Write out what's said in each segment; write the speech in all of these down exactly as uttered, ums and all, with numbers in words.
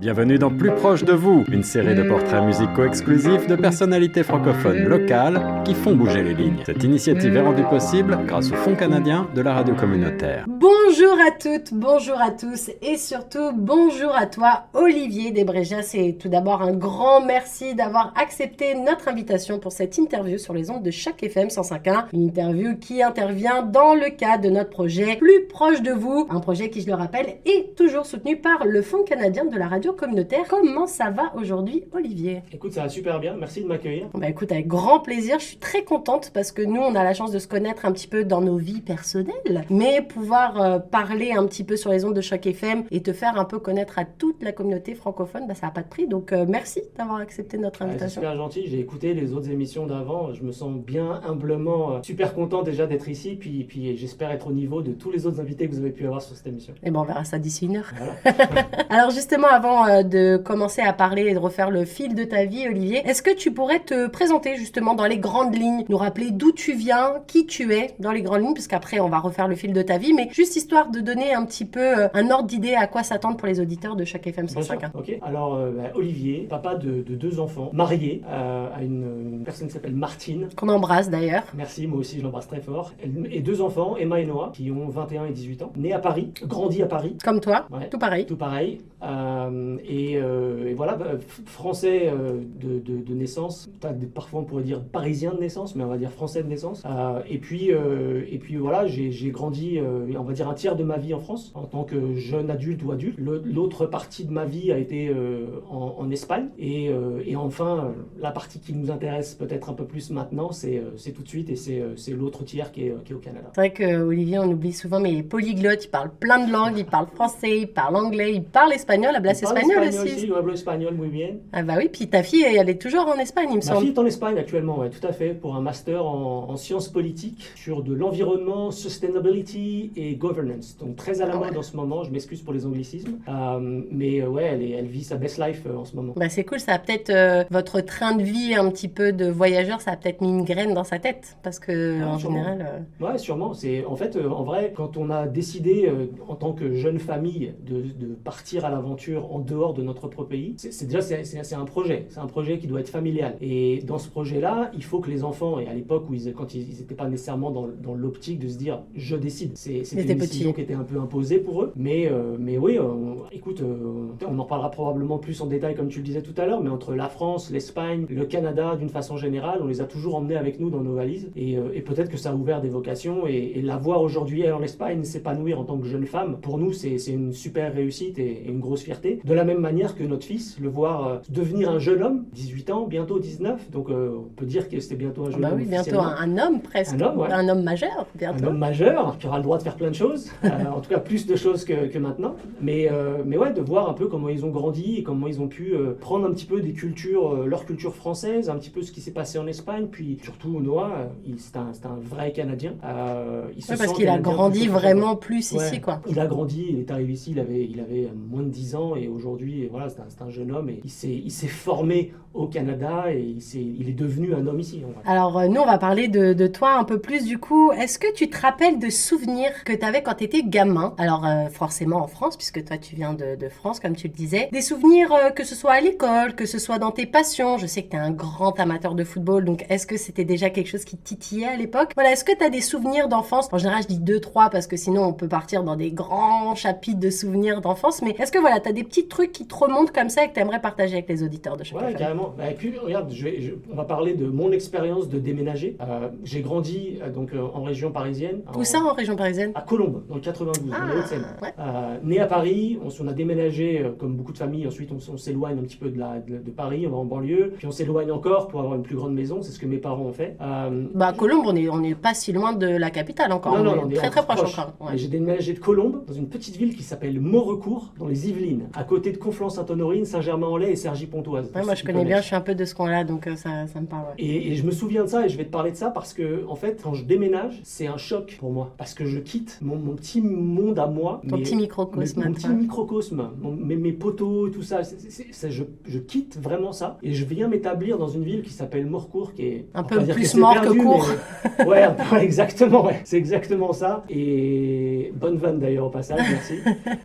Bienvenue dans Plus proche de vous, une série de portraits musicaux exclusifs de personnalités francophones locales qui font bouger les lignes. Cette initiative est rendue possible grâce au Fonds canadien de la Radio Communautaire. Bonjour à toutes, bonjour à tous et surtout bonjour à toi Olivier Debregeas. Et tout d'abord un grand merci d'avoir accepté notre invitation pour cette interview sur les ondes de Choc F M cent cinq virgule un. Une interview qui intervient dans le cadre de notre projet Plus proche de vous, un projet qui, je le rappelle, est toujours soutenu par le Fonds canadien de la Radio Communautaire. Comment ça va aujourd'hui, Olivier ? Écoute, ça va super bien, merci de m'accueillir. Bah écoute, avec grand plaisir, je suis très contente parce que nous, on a la chance de se connaître un petit peu dans nos vies personnelles, mais pouvoir euh, parler un petit peu sur les ondes de Choc F M et te faire un peu connaître à toute la communauté francophone, bah ça n'a pas de prix, donc euh, merci d'avoir accepté notre invitation. Ah, c'est super gentil, j'ai écouté les autres émissions d'avant, je me sens bien humblement euh, super content déjà d'être ici, puis, puis j'espère être au niveau de tous les autres invités que vous avez pu avoir sur cette émission. Et bon, on verra ça d'ici une heure. Voilà. Alors justement, avant de commencer à parler et de refaire le fil de ta vie, Olivier, est-ce que tu pourrais te présenter justement dans les grandes lignes, nous rappeler d'où tu viens, qui tu es dans les grandes lignes, parce qu'après on va refaire le fil de ta vie, mais juste histoire de donner un petit peu un ordre d'idée à quoi s'attendre pour les auditeurs de Choc F M cent cinq virgule un. Ok, alors euh, bah, Olivier, papa de, de deux enfants, marié euh, à une, une personne qui s'appelle Martine. Qu'on embrasse d'ailleurs. Merci, moi aussi je l'embrasse très fort. Et deux enfants, Emma et Noah, qui ont vingt et un et dix-huit ans, nés à Paris, grandis à Paris. Comme toi, ouais. Tout pareil. Tout pareil. Euh, Et, euh, et voilà, bah, français euh, de, de, de naissance, parfois on pourrait dire parisien de naissance, mais on va dire français de naissance. Euh, et, puis, euh, et puis voilà, j'ai, j'ai grandi, euh, on va dire un tiers de ma vie en France, en tant que jeune adulte ou adulte. Le, l'autre partie de ma vie a été euh, en, en Espagne. Et, euh, et enfin, la partie qui nous intéresse peut-être un peu plus maintenant, c'est, c'est tout de suite, et c'est, c'est l'autre tiers qui est, qui est au Canada. C'est vrai qu'Olivier, on oublie souvent, mais il est polyglotte, il parle plein de langues, il parle français, il parle anglais, il parle espagnol, la blase espagnole. Espagnol aussi, le hablo espagnol, muy bien. Ah bah oui, puis ta fille, elle est toujours en Espagne, il me Ma semble. Ma fille est en Espagne actuellement, ouais, tout à fait, pour un master en, en sciences politiques sur de l'environnement, sustainability et governance. Donc très à la ah mode ouais. En ce moment, je m'excuse pour les anglicismes, euh, mais ouais, elle, est, elle vit sa best life euh, en ce moment. Bah c'est cool, ça a peut-être, euh, votre train de vie un petit peu de voyageur, ça a peut-être mis une graine dans sa tête, parce que ah, en sûrement. général... Euh... Ouais, sûrement, c'est, en fait, euh, en vrai, quand on a décidé, euh, en tant que jeune famille, de, de partir à l'aventure en dehors de notre propre pays, c'est, c'est déjà c'est, c'est, c'est un projet, c'est un projet qui doit être familial. Et dans ce projet-là, il faut que les enfants, et à l'époque où ils, quand ils n'étaient pas nécessairement dans, dans l'optique de se dire je décide, c'est, c'était une décision qui était un peu imposée pour eux. Mais euh, mais oui, on, écoute, euh, on en parlera probablement plus en détail comme tu le disais tout à l'heure. Mais entre la France, l'Espagne, le Canada, d'une façon générale, on les a toujours emmenés avec nous dans nos valises. Et, euh, et peut-être que ça a ouvert des vocations. Et, et la voir aujourd'hui elle en Espagne s'épanouir en tant que jeune femme, pour nous, c'est, c'est une super réussite et, et une grosse fierté. De la même manière que notre fils, le voir euh, devenir un jeune homme, dix-huit ans, bientôt dix-neuf, donc euh, on peut dire que c'était bientôt un jeune bah homme. Oui, bientôt un, un homme presque, un homme, ouais. un homme majeur. Bientôt. Un homme majeur qui aura le droit de faire plein de choses, euh, en tout cas plus de choses que, que maintenant. Mais, euh, mais ouais, de voir un peu comment ils ont grandi et comment ils ont pu euh, prendre un petit peu des cultures, euh, leur culture française, un petit peu ce qui s'est passé en Espagne, puis surtout Noah, euh, il, c'est, un, c'est un vrai Canadien. Euh, il se ouais, parce qu'il a grandi vraiment plus ouais. ici quoi. Il a grandi, il est arrivé ici, il avait, il avait moins de dix ans et aujourd'hui, Aujourd'hui, voilà, c'est un, c'est un jeune homme et il s'est, il s'est formé au Canada et il, s'est, il est devenu un homme ici. Alors, nous, on va parler de, de toi un peu plus du coup. Est-ce que tu te rappelles de souvenirs que tu avais quand tu étais gamin ? Alors, euh, forcément en France, puisque toi, tu viens de, de France, comme tu le disais. Des souvenirs euh, que ce soit à l'école, que ce soit dans tes passions. Je sais que tu es un grand amateur de football, donc est-ce que c'était déjà quelque chose qui te titillait à l'époque ? Voilà, est-ce que tu as des souvenirs d'enfance ? En général, je dis deux, trois, parce que sinon, on peut partir dans des grands chapitres de souvenirs d'enfance. Mais est-ce que, voilà, tu as des petites trucs qui te remontent comme ça et que tu aimerais partager avec les auditeurs de Choc F M. Ouais, carrément. Et puis, regarde, je vais, je, on va parler de mon expérience de déménager. Euh, j'ai grandi euh, donc, euh, en région parisienne. Où en, ça, en région parisienne ? À Colombes, dans le quatre-vingt-douze, ah, en ouais. euh, Né à Paris, on, on a déménagé, euh, comme beaucoup de familles. Ensuite, on, on s'éloigne un petit peu de, la, de, de Paris, on va en banlieue. Puis, on s'éloigne encore pour avoir une plus grande maison. C'est ce que mes parents ont fait. Euh, bah, à Colombes, on n'est on est pas si loin de la capitale encore. Non, on non, est on très, est très, très proche encore. Ouais. J'ai déménagé de Colombes, dans une petite ville qui s'appelle Maurecourt, dans les Yvelines, à côté de Conflans-Saint-Honorine, Saint-Germain-en-Laye et Cergy-Pontoise. Ouais, moi je connais bien, je suis un peu de ce coin-là, donc euh, ça, ça me parle. Ouais. Et, et je me souviens de ça et je vais te parler de ça parce que, en fait, quand je déménage, c'est un choc pour moi. Parce que je quitte mon, mon petit monde à moi. Ton mes, petit microcosme. Mes, mon toi. petit microcosme, mon, mes, mes poteaux, tout ça. C'est, c'est, c'est, c'est, je, je quitte vraiment ça et je viens m'établir dans une ville qui s'appelle Maurecourt, qui est. Un peu plus mort que court. Mais, ouais, ouais, exactement, ouais. C'est exactement ça. Et bonne vanne d'ailleurs au passage, merci.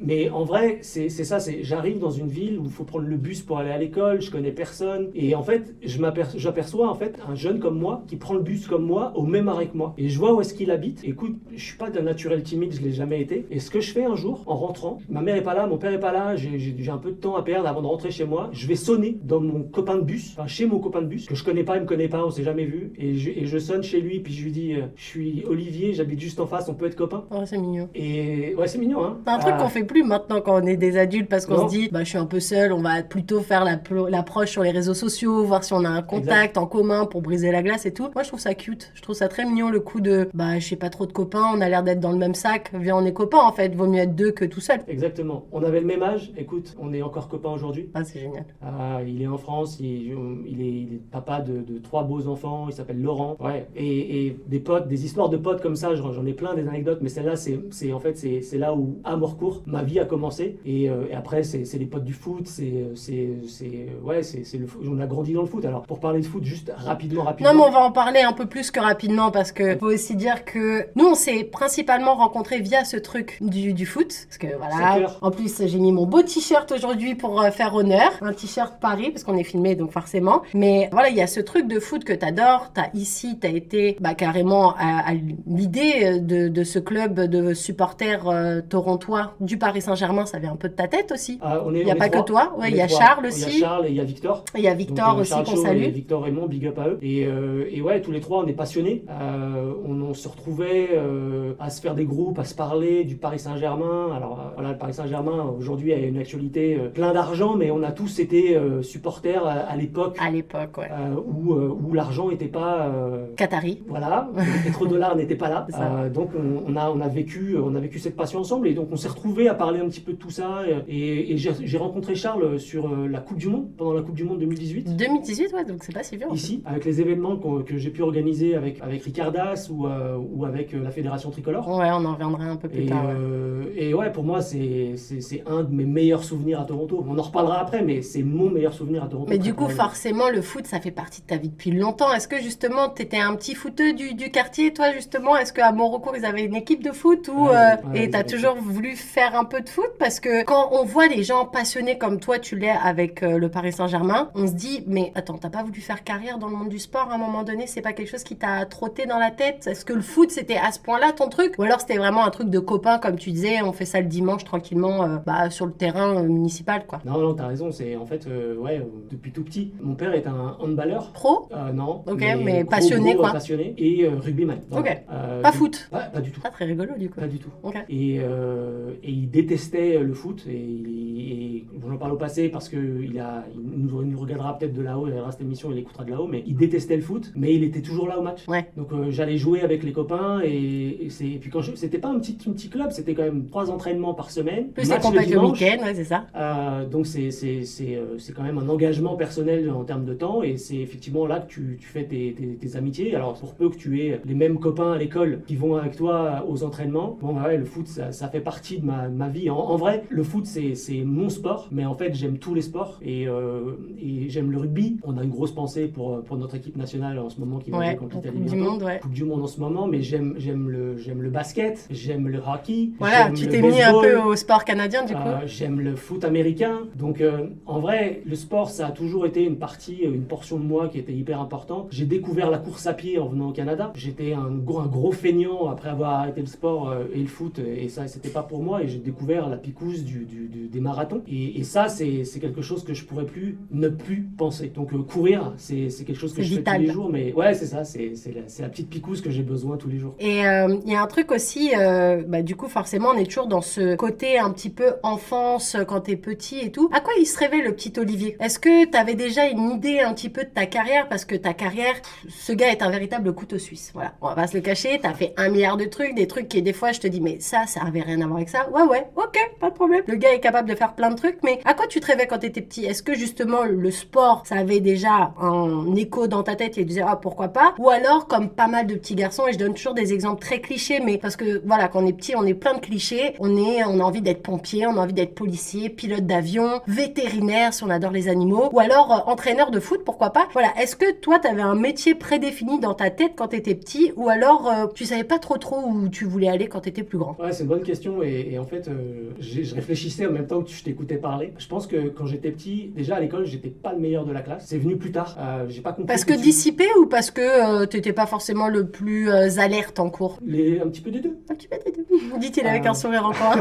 Mais en vrai, c'est, c'est ça, c'est j'arrive j'arrive dans une ville où il faut prendre le bus pour aller à l'école, je connais personne. Et en fait, je m'aperçois, j'aperçois en fait un jeune comme moi qui prend le bus comme moi, au même arrêt que moi. Et je vois où est-ce qu'il habite. Écoute, je suis pas d'un naturel timide, je l'ai jamais été. Et ce que je fais un jour, en rentrant, ma mère est pas là, mon père est pas là, j'ai, j'ai, j'ai un peu de temps à perdre avant de rentrer chez moi. Je vais sonner dans mon copain de bus, enfin chez mon copain de bus, que je connais pas, il me connaît pas, on s'est jamais vu. Et je, et je sonne chez lui, puis je lui dis, euh, je suis Olivier, j'habite juste en face, on peut être copains. Ouais, c'est mignon. Et ouais, c'est mignon, hein. C'est un truc ah. qu'on fait plus maintenant quand on est des adultes, parce qu'on non. se dit, bah je suis un peu seul, on va plutôt faire la plo- l'approche sur les réseaux sociaux, voir si on a un contact exact. en commun pour briser la glace et tout. Moi, je trouve ça cute. Je trouve ça très mignon, le coup de, bah je sais pas trop de copains, on a l'air d'être dans le même sac, viens, on est copains en fait, vaut mieux être deux que tout seul. Exactement. On avait le même âge, écoute, on est encore copains aujourd'hui. Ah, c'est génial. Ah, il est en France, il, il, est, il est papa de, de trois beaux enfants, il s'appelle Laurent. Ouais. Et, et des potes, des histoires de potes comme ça, j'en, j'en ai plein des anecdotes, mais celle-là, c'est, c'est en fait, c'est, c'est là où, à Maurecourt, ma vie a commencé. Et, euh, et après, c'est, c'est les potes du foot, c'est, c'est, c'est, ouais, c'est, c'est le, on a grandi dans le foot. Alors, pour parler de foot, juste rapidement, rapidement. Non, mais on va en parler un peu plus que rapidement, parce que faut aussi dire que nous, on s'est principalement rencontrés via ce truc du, du foot, parce que voilà. En plus, j'ai mis mon beau t-shirt aujourd'hui pour euh, faire honneur, un t-shirt Paris, parce qu'on est filmé, donc forcément. Mais voilà, il y a ce truc de foot que t'adores. T'as ici, t'as été bah, carrément à, à l'idée de, de ce club de supporters euh, torontois du Paris Saint-Germain. Ça vient un peu de ta tête aussi. Euh, on est, il n'y a pas trois. que toi. Ouais, il y a trois. Charles aussi. Il y a Charles et il y a Victor. Il y a Victor donc, euh, aussi Charles qu'on Chaud salue. Et Victor Raymond, big up à eux. Et, euh, et ouais, tous les trois, on est passionnés. Euh, on, on se retrouvait euh, à se faire des groupes, à se parler du Paris Saint-Germain. Alors euh, voilà, le Paris Saint-Germain aujourd'hui a une actualité euh, plein d'argent, mais on a tous été euh, supporters à, à l'époque. À l'époque, ouais. Euh, où, euh, où l'argent n'était pas euh, qatari. Voilà, les pétrodollars n'étaient pas là. Euh, donc on, on a on a vécu on a vécu cette passion ensemble, et donc on s'est retrouvés à parler un petit peu de tout ça. Et, et j'ai, j'ai rencontré Charles sur la Coupe du Monde, pendant la Coupe du Monde deux mille dix-huit. deux mille dix-huit, ouais, donc c'est pas si vieux. Ici, en fait, avec les événements que j'ai pu organiser avec avec Ricardas ou euh, ou avec la Fédération Tricolore. Ouais, on en reviendra un peu plus et, tard. Euh, ouais. Et ouais, pour moi, c'est, c'est c'est un de mes meilleurs souvenirs à Toronto. On en reparlera après, mais c'est mon meilleur souvenir à Toronto. Mais du coup, forcément, le foot, ça fait partie de ta vie depuis longtemps. Est-ce que justement, t'étais un petit footeux du, du quartier, toi justement? Est-ce qu'à Maurecourt, ils avaient une équipe de foot ou ouais, euh, ouais, et t'as toujours voulu faire un peu de foot? Parce que quand on voit les gens passionnés comme toi, tu l'es avec euh, le Paris Saint-Germain, on se dit, mais attends, t'as pas voulu faire carrière dans le monde du sport à un moment donné? C'est pas quelque chose qui t'a trotté dans la tête? Est-ce que le foot, c'était à ce point-là ton truc? Ou alors c'était vraiment un truc de copain, comme tu disais, on fait ça le dimanche tranquillement euh, bah, sur le terrain euh, municipal, quoi? Non, non, t'as raison, c'est en fait, euh, ouais, depuis tout petit. Mon père est un handballeur. Pro euh, Non. Ok, mais, mais gros, passionné gros, quoi. Passionné et euh, rugbyman. Voilà. Ok. Euh, pas du... foot pas, pas du tout. Pas très rigolo du coup. Pas du tout. Okay. Et, euh, et il détestait le foot. Et, et j'en parle au passé parce qu'il a, il nous, il nous regardera peut-être de là-haut, il verra cette émission, il écoutera de là-haut, mais il détestait le foot, mais il était toujours là au match. Ouais. Donc euh, j'allais jouer avec les copains et, et, c'est, et puis quand je, c'était pas un petit, un petit club, c'était quand même trois entraînements par semaine. Plus les compètes le week-end, ouais, c'est ça. Euh, donc c'est, c'est, c'est, euh, c'est quand même un engagement personnel en termes de temps et c'est effectivement là que tu, tu fais tes, tes, tes amitiés. Alors pour peu que tu aies les mêmes copains à l'école qui vont avec toi aux entraînements, bon ouais, le foot ça, ça fait partie de ma, ma vie. En, en vrai, le foot c'est, c'est mon sport, mais en fait j'aime tous les sports et, euh, et j'aime le rugby. On a une grosse pensée pour, pour notre équipe nationale en ce moment qui va ouais, jouer contre l'Italie bientôt. Coupe du monde, ouais. Coupe du monde en ce moment, mais j'aime, j'aime, le, j'aime le basket, j'aime le hockey. Voilà, tu t'es mis un peu au sport canadien du coup. Euh, j'aime le foot américain. Donc euh, en vrai, le sport ça a toujours été une partie, une portion de moi qui était hyper importante. J'ai découvert la course à pied en venant au Canada. J'étais un gros, un gros feignant après avoir arrêté le sport et le foot et ça c'était pas pour moi et j'ai découvert la picouse du, du, du, des marathons et, et ça c'est, c'est quelque chose que je pourrais plus ne plus penser. Donc euh, courir c'est, c'est quelque chose que c'est je vital. fais tous les jours mais ouais c'est ça, c'est, c'est, la, c'est la petite picouse que j'ai besoin tous les jours. Et il euh, y a un truc aussi, euh, bah, du coup forcément on est toujours dans ce côté un petit peu enfance quand t'es petit et tout. À quoi il se rêvait le petit Olivier? Est-ce que t'avais déjà une idée un petit peu de ta carrière? Parce que ta carrière, ce gars est un véritable couteau suisse. Voilà, on va pas se le cacher, t'as fait un milliard de trucs, des trucs qui des fois je te dis mais ça, ça avait rien à voir avec ça. Ouais ouais, ok, pas de problème. Le gars est capable de faire plein de trucs, mais à quoi tu te rêvais quand t'étais petit? Est-ce que justement le sport, ça avait déjà un écho dans ta tête et tu disais ah pourquoi pas? Ou alors comme pas mal de petits garçons, et je donne toujours des exemples très clichés, mais parce que voilà, quand on est petit, on est plein de clichés, on, est, on a envie d'être pompier, on a envie d'être policier, pilote d'avion, vétérinaire si on adore les animaux, ou alors euh, entraîneur de foot, pourquoi pas? Voilà, est-ce que toi t'avais un métier prédéfini dans ta tête quand t'étais petit, ou alors euh, tu savais pas trop trop où tu voulais aller quand t'étais plus grand? Ouais, c'est une bonne question et, et en fait euh, je réfléchissais en même temps que tu je t'écoutais parler. Je pense que quand j'étais petit, déjà à l'école, j'étais pas le meilleur de la classe. C'est venu plus tard. Euh, j'ai pas compris. Parce que, que tu... dissipé ou parce que euh, t'étais pas forcément le plus euh, alerte en cours? Les... Un petit peu des deux. Un petit peu des deux. Dit-il euh... avec un sourire encore.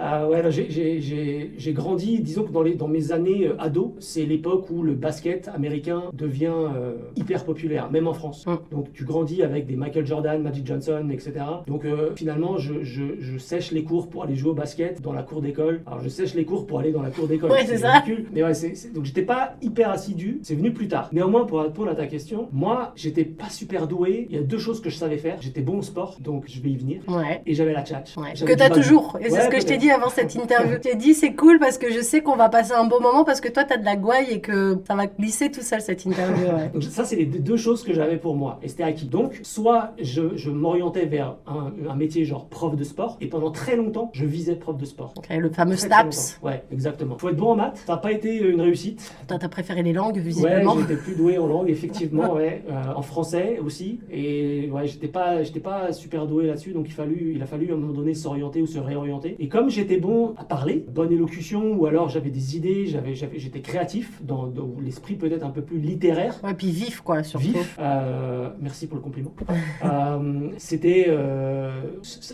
euh, ouais, non, j'ai, j'ai, j'ai, j'ai grandi, disons que dans, les, dans mes années euh, ados, c'est l'époque où le basket américain devient euh, hyper populaire, même en France. Mm. Donc tu grandis avec des Michael Jordan, Magic Johnson, et cetera. Donc euh, finalement, je, je, je sèche les cours pour aller jouer au basket dans la cour d'école. Alors je sèche les cours pour aller dans la cour d'école. Ouais, c'est, c'est ça. Ridicule. Mais ouais, c'est, c'est... donc j'étais pas hyper assidu. C'est venu plus tard. Néanmoins, pour répondre à ta question, moi, j'étais pas super doué. Il y a deux choses que je savais faire. J'étais bon au sport, donc je vais y venir. Ouais. Et j'avais la tchatche. Ouais. Que t'as toujours. Et ouais, c'est ce que peut-être. Je t'ai dit avant cette interview. Je t'ai dit, c'est cool parce que je sais qu'on va passer un bon moment parce que toi, t'as de la gouaille et que ça va glisser tout seul cette interview. Ouais. Donc ça, c'est les deux choses que j'avais pour moi. Et c'était acquis. Donc, soit je, je m'orientais vers un, un métier genre prof de sport et pendant très longtemps, je visais prof de sport. Okay, le fameux S T A P S. Ouais, exactement. Faut être bon en maths. Ça n'a pas été une réussite. Toi, t'as préféré les langues, visiblement. Ouais, j'étais plus doué en langue, effectivement. Ouais. Euh, en français aussi. Et ouais, j'étais pas, j'étais pas super doué là-dessus. Donc, il, fallu, il a fallu à un moment donné s'orienter ou se réorienter. Et comme j'étais bon à parler, bonne élocution, ou alors j'avais des idées, j'avais, j'avais, j'étais créatif, dans, dans l'esprit peut-être un peu plus littéraire. Ouais, puis vif, quoi, surtout. Vif. Euh, merci pour le compliment. euh, c'était... Euh,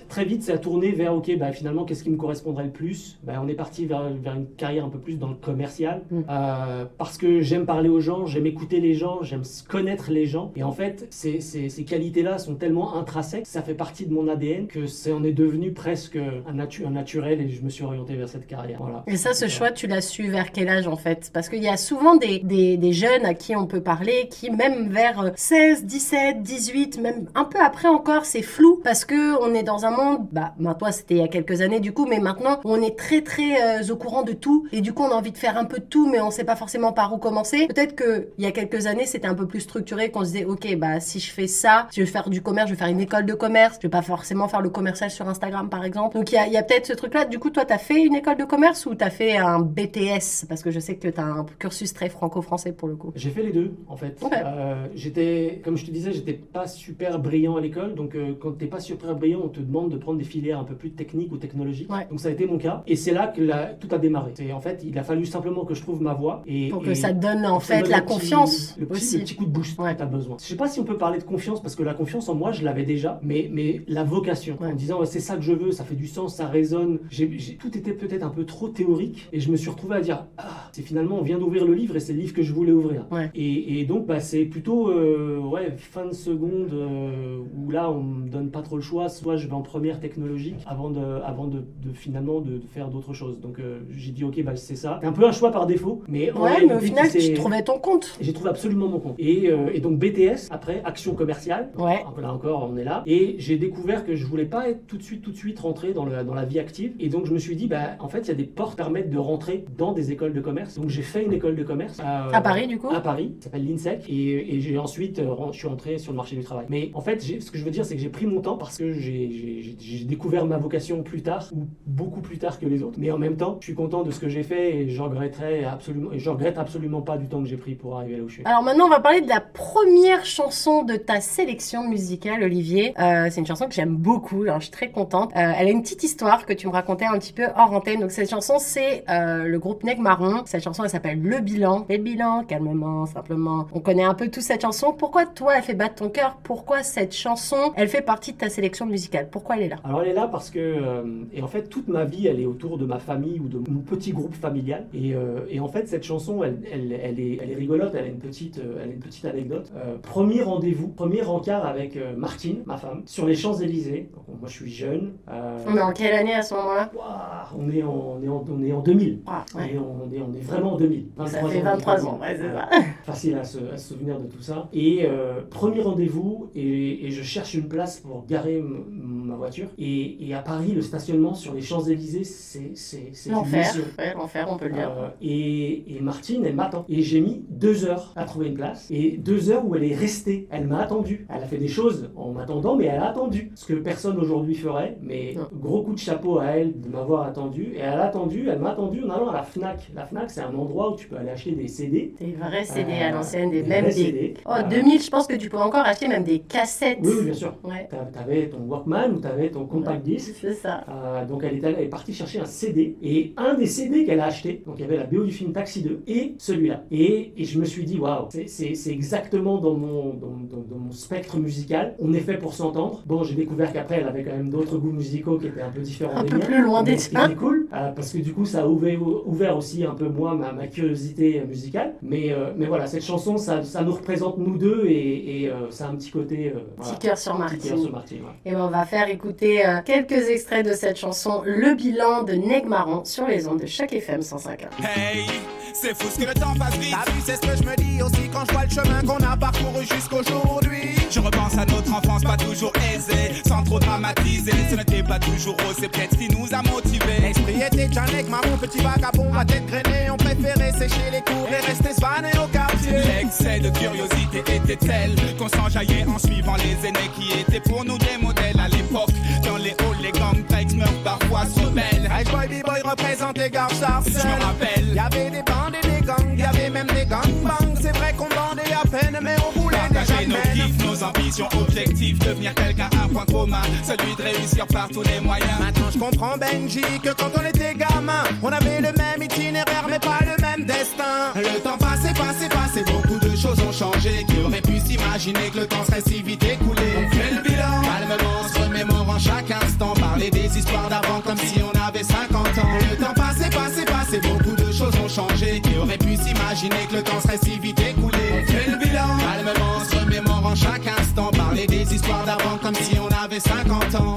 très vite, ça a tourné vers, ok, bah, finalement, qu'est-ce qui me correspondrait le plus? Bah, on est parti vers, vers une carrière un peu plus dans le commercial. Mm. Euh, parce que j'aime parler aux gens, j'aime écouter les gens, j'aime connaître les gens. Et en fait, ces, ces, ces qualités-là sont tellement intrinsèques, ça fait partie de mon A D N, que ça en est devenu presque un, natu- un naturel et je me suis orienté vers cette carrière. Voilà. Et ça, ce choix, tu l'as su vers quel âge en fait? Parce qu'il y a souvent des, des, des jeunes à qui on peut parler, qui même vers seize, dix-sept, dix-huit, même un peu après encore, c'est flou parce qu'on est dans un monde, bah, bah toi c'était il y a quelques années du coup, mais maintenant on est très très euh, au courant de tout et du coup on a envie de faire un peu de tout mais on sait pas forcément par où commencer. Peut-être qu'il y a quelques années c'était un peu plus structuré, qu'on se disait ok bah si je fais ça, si je veux faire du commerce, je vais faire une école de commerce, je vais pas forcément faire le commercial sur Instagram par exemple. Donc il y a, y a peut-être ce truc là. Du coup toi t'as fait une école de commerce ou t'as fait un B T S? Parce que je sais que t'as un cursus très franco-français pour le coup. J'ai fait les deux en fait. Okay. euh, j'étais, comme je te disais, j'étais pas super brillant à l'école, donc euh, quand t'es pas super brillant on te demande de prendre des filières un peu plus techniques ou technologiques. Ouais. Donc ça a été mon cas et c'est là que la, tout a démarré. C'est, en fait il a fallu simplement que je trouve ma voie et, pour que et ça donne en fait la confiance, petit, le, petit, aussi. le petit coup de boost ouais. que t'as besoin. Je sais pas si on peut parler de confiance parce que la confiance en moi je l'avais déjà, mais, mais la vocation ouais. en me disant c'est ça que je veux, ça fait du sens, ça résonne. J'ai, j'ai, tout était peut-être un peu trop théorique et je me suis retrouvé à dire ah, c'est finalement on vient d'ouvrir le livre et c'est le livre que je voulais ouvrir. Ouais. Et, et donc bah, c'est plutôt euh, ouais, fin de seconde euh, où là on me donne pas trop le choix, soit je vais en première technologique avant de, avant de, de finalement de, de faire d'autres choses. Donc euh, j'ai dit ok bah c'est ça. C'est un peu un choix par défaut. Mais, ouais, mais au final tu trouvais ton compte. J'ai trouvé absolument mon compte. Et, euh, et donc B T S après action commerciale. Ouais. Là encore on est là. Et j'ai découvert que je voulais pas être tout de suite tout de suite rentré dans, le, dans la vie active. Et donc je me suis dit bah en fait il y a des portes qui permettent de rentrer dans des écoles de commerce. Donc j'ai fait une école de commerce à, euh, à Paris du coup. À Paris. Ça s'appelle l'INSEEC. Et, et j'ai ensuite euh, je suis rentré sur le marché du travail. Mais en fait j'ai, ce que je veux dire c'est que j'ai pris mon temps parce que j'ai, j'ai, j'ai découvert ma vocation plus tard ou beaucoup plus tard que les autres. Mais en même temps, je suis content de ce que j'ai fait et je regretterai absolument, et je regrette absolument pas du temps que j'ai pris pour arriver là où je suis. Alors maintenant, on va parler de la première chanson de ta sélection musicale, Olivier. Euh, c'est une chanson que j'aime beaucoup, alors je suis très contente. Euh, elle a une petite histoire que tu me racontais un petit peu hors antenne. Donc cette chanson, c'est euh, le groupe Neg' Marrons. Cette chanson, elle s'appelle Le Bilan. Le Bilan, calmement, simplement. On connaît un peu tous cette chanson. Pourquoi toi, elle fait battre ton cœur? Pourquoi cette chanson, elle fait partie de ta sélection musicale? Pourquoi elle est là? Alors elle est là parce que, euh, et en fait, toute ma vie, elle est autour de ma famille ou de mon petit groupe familial. Et, euh, et en fait, cette chanson, elle, elle, elle, est, elle est rigolote, elle a une petite, euh, elle a une petite anecdote. Euh, premier rendez-vous, premier rencard avec euh, Martine, ma femme, sur les Champs-Élysées. Donc, moi, je suis jeune. Euh... On est en quelle année à ce moment-là? Wow, on, est en, on, est en, on est en deux mille. Ah, ouais. Et on, on, est, on est vraiment en deux mille. Ça fait vingt-trois ans, ouais, c'est ça. Facile à se, à se souvenir de tout ça. Et euh, premier rendez-vous, et, et je cherche une place pour garer m- ma voiture. Et, et à Paris, le stationnement sur les Champs-Élysées, c'est, c'est, c'est l'enfer, une mission. Ouais, l'enfer, on peut le dire. Euh, et, et Martine, elle m'attend. Et j'ai mis deux heures à trouver une place. Et deux heures où elle est restée. Elle m'a attendu. Elle a fait des choses en m'attendant, mais elle a attendu. Ce que personne aujourd'hui ferait, mais non. Gros coup de chapeau à elle de m'avoir attendu. Et elle a attendu, elle m'a attendu en allant à la Fnac. La Fnac, c'est un endroit où tu peux aller acheter des C D. Des vrais C D euh, à l'ancienne, des, des mêmes C D. Oh, euh, deux mille, je pense que tu peux encore acheter même des cassettes. Oui, oui bien sûr. Ouais. T'avais ton Walkman ou t'avais ton compact disc. C'est ça. Euh, donc elle est, allée, elle est partie chercher un C D acheté et un des C D qu'elle a acheté, donc il y avait la B O du film Taxi deux et celui-là. Et, et je me suis dit waouh, c'est, c'est, c'est exactement dans mon, dans, dans, dans mon spectre musical, on est fait pour s'entendre. Bon, j'ai découvert qu'après elle avait quand même d'autres goûts musicaux qui étaient un peu différents un des miens. Un peu plus loin des tiens. C'était cool, euh, parce que du coup ça a ouvert, ouvert aussi un peu moins ma, ma curiosité musicale. Mais, euh, mais voilà, cette chanson, ça, ça nous représente nous deux et, et euh, ça a un petit côté... Euh, voilà, petit cœur sur Martine. Cœur sur Martine ouais. Et ben on va faire écouter euh, quelques extraits de cette chanson, Le Bilan de Neg' Marrons sur les ondes de Choc F M cent cinq. Hey, c'est fou ce que le temps passe vite. T'as vu, c'est ce que je me dis aussi quand je vois le chemin qu'on a parcouru jusqu'aujourd'hui. Je repense à notre enfance pas toujours aisée, sans trop dramatiser. Ce n'était pas toujours rose, c'est peut-être ce qui nous a motivés. L'esprit était déjà Neg' Marrons, petit vagabond à tête grainée. On préférait sécher les cours et rester svané au quartier. L'excès de curiosité était tel qu'on s'enjaillait en suivant les aînés qui étaient pour nous des modèles à l'époque. Dans les halls, les gangs, Drake meurent parfois se rebellent. Hey boy, b-boy représente les gars Charles. Je me rappelle, y'avait des bandes et des gangs, y'avait même des gangbangs. C'est vrai qu'on bandait à peine, mais on voulait déjà nos kiffs, nos ambitions, objectifs, devenir quelqu'un, un point commun, celui de réussir par tous les moyens. Maintenant je comprends Benji que quand on était gamin, on avait le même itinéraire mais pas le même destin. Le temps passait, passait, passait, beaucoup de choses ont changé. Qui aurait pu s'imaginer que le temps serait si vite écoulé? On fait le bilan, calmement, se remémorant chaque instant, parler des histoires d'avant comme si on avait cinquante ans. Le temps passait, passait, passait, beaucoup de choses ont changé. Qui aurait pu s'imaginer que le temps serait si vite écoulé? On fait le bilan, calmement, se remémorant chaque instant, parler des histoires d'avant comme si on avait cinquante ans.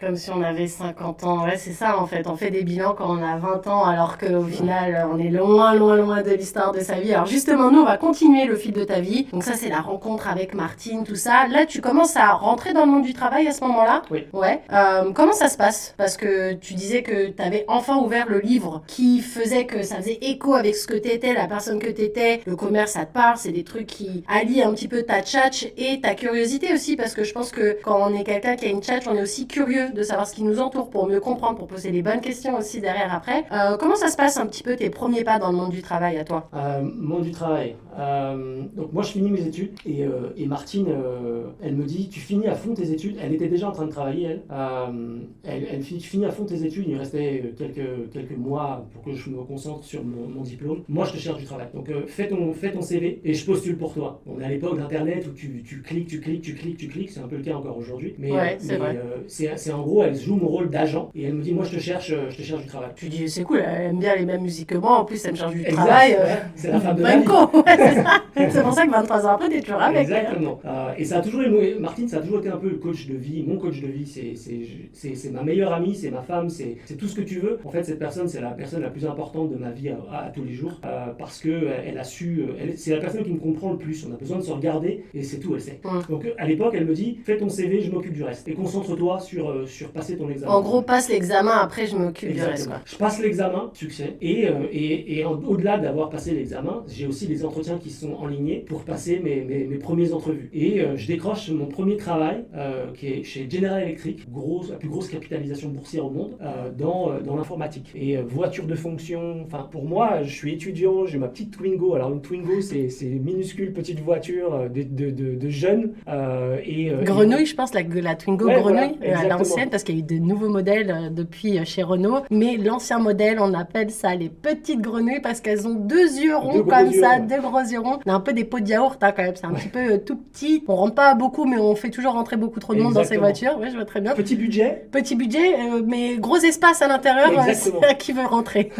Comme si on avait cinquante ans, ouais c'est ça en fait, on fait des bilans quand on a vingt ans alors qu'au final on est loin loin loin de l'histoire de sa vie. Alors justement nous on va continuer le fil de ta vie, donc ça c'est la rencontre avec Martine, tout ça, là tu commences à rentrer dans le monde du travail à ce moment-là. Oui. Ouais. Euh, comment ça se passe? Parce que tu disais que t'avais enfin ouvert le livre qui faisait que ça faisait écho avec ce que t'étais, la personne que t'étais, le commerce ça te parle, c'est des trucs qui allient un petit peu ta tchatch et ta curiosité aussi, parce que je pense que quand on est quelqu'un qui a une tchatch on est aussi curieux de savoir ce qui nous entoure pour mieux comprendre, pour poser les bonnes questions aussi derrière après. Euh, comment ça se passe un petit peu tes premiers pas dans le monde du travail à toi? euh, Monde du travail. Euh, donc moi je finis mes études et, euh, et Martine, euh, elle me dit tu finis à fond tes études. Elle était déjà en train de travailler elle. Euh, elle, elle finit, tu finis à fond tes études. Il restait quelques quelques mois pour que je me concentre sur mon, mon diplôme. Moi je te cherche du travail. Donc euh, fais ton fais ton C V et je postule pour toi. On est à l'époque d'internet où tu tu cliques tu cliques tu cliques tu cliques. C'est un peu le cas encore aujourd'hui. Mais, ouais, c'est mais vrai. Euh, c'est c'est en gros elle joue mon rôle d'agent et elle me dit moi je te cherche je te cherche du travail. Tu dis c'est cool, elle aime bien les mêmes musiques que moi en plus elle me cherche du exact, travail. Euh... C'est la femme de ma vie. C'est, c'est pour ça que vingt-trois ans après, t'es toujours avec. Exactement. Euh, et ça a toujours été, Martine, ça a toujours été un peu le coach de vie, mon coach de vie. C'est, c'est, c'est, c'est ma meilleure amie, c'est ma femme, c'est, c'est tout ce que tu veux. En fait, cette personne, c'est la personne la plus importante de ma vie à, à, à tous les jours euh, parce que elle a su. Elle, c'est la personne qui me comprend le plus. On a besoin de se regarder et c'est tout, elle sait. Mmh. Donc, à l'époque, elle me dit fais ton C V, je m'occupe du reste. Et concentre-toi sur, euh, sur passer ton examen. En gros, passe l'examen, après, je m'occupe Exactement. du reste. Quoi. Je passe l'examen, succès. Et, euh, et, et en, au-delà d'avoir passé l'examen, j'ai aussi des entretiens qui sont en ligne pour passer mes, mes, mes premières entrevues. Et euh, je décroche mon premier travail euh, qui est chez General Electric, grosse, la plus grosse capitalisation boursière au monde, euh, dans, euh, dans l'informatique. Et euh, voiture de fonction, enfin pour moi, je suis étudiant, j'ai ma petite Twingo. Alors une Twingo, c'est, c'est une minuscule petite voiture de, de, de, de jeunes. Euh, et, euh, Grenouille, et... je pense, la, la Twingo ouais, Grenouille, voilà, à l'ancienne, parce qu'il y a eu de nouveaux modèles depuis chez Renault. Mais l'ancien modèle, on appelle ça les petites grenouilles parce qu'elles ont deux yeux ronds deux comme yeux, ça, ouais. deux gros yeux ronds. On a un peu des pots de yaourt hein, quand même, c'est un ouais. petit peu euh, tout petit. On rentre pas beaucoup, mais on fait toujours rentrer beaucoup trop de monde Exactement. dans ces voitures. Oui, je vois très bien. Petit budget. Petit budget, euh, mais gros espace à l'intérieur, euh, qui veut rentrer.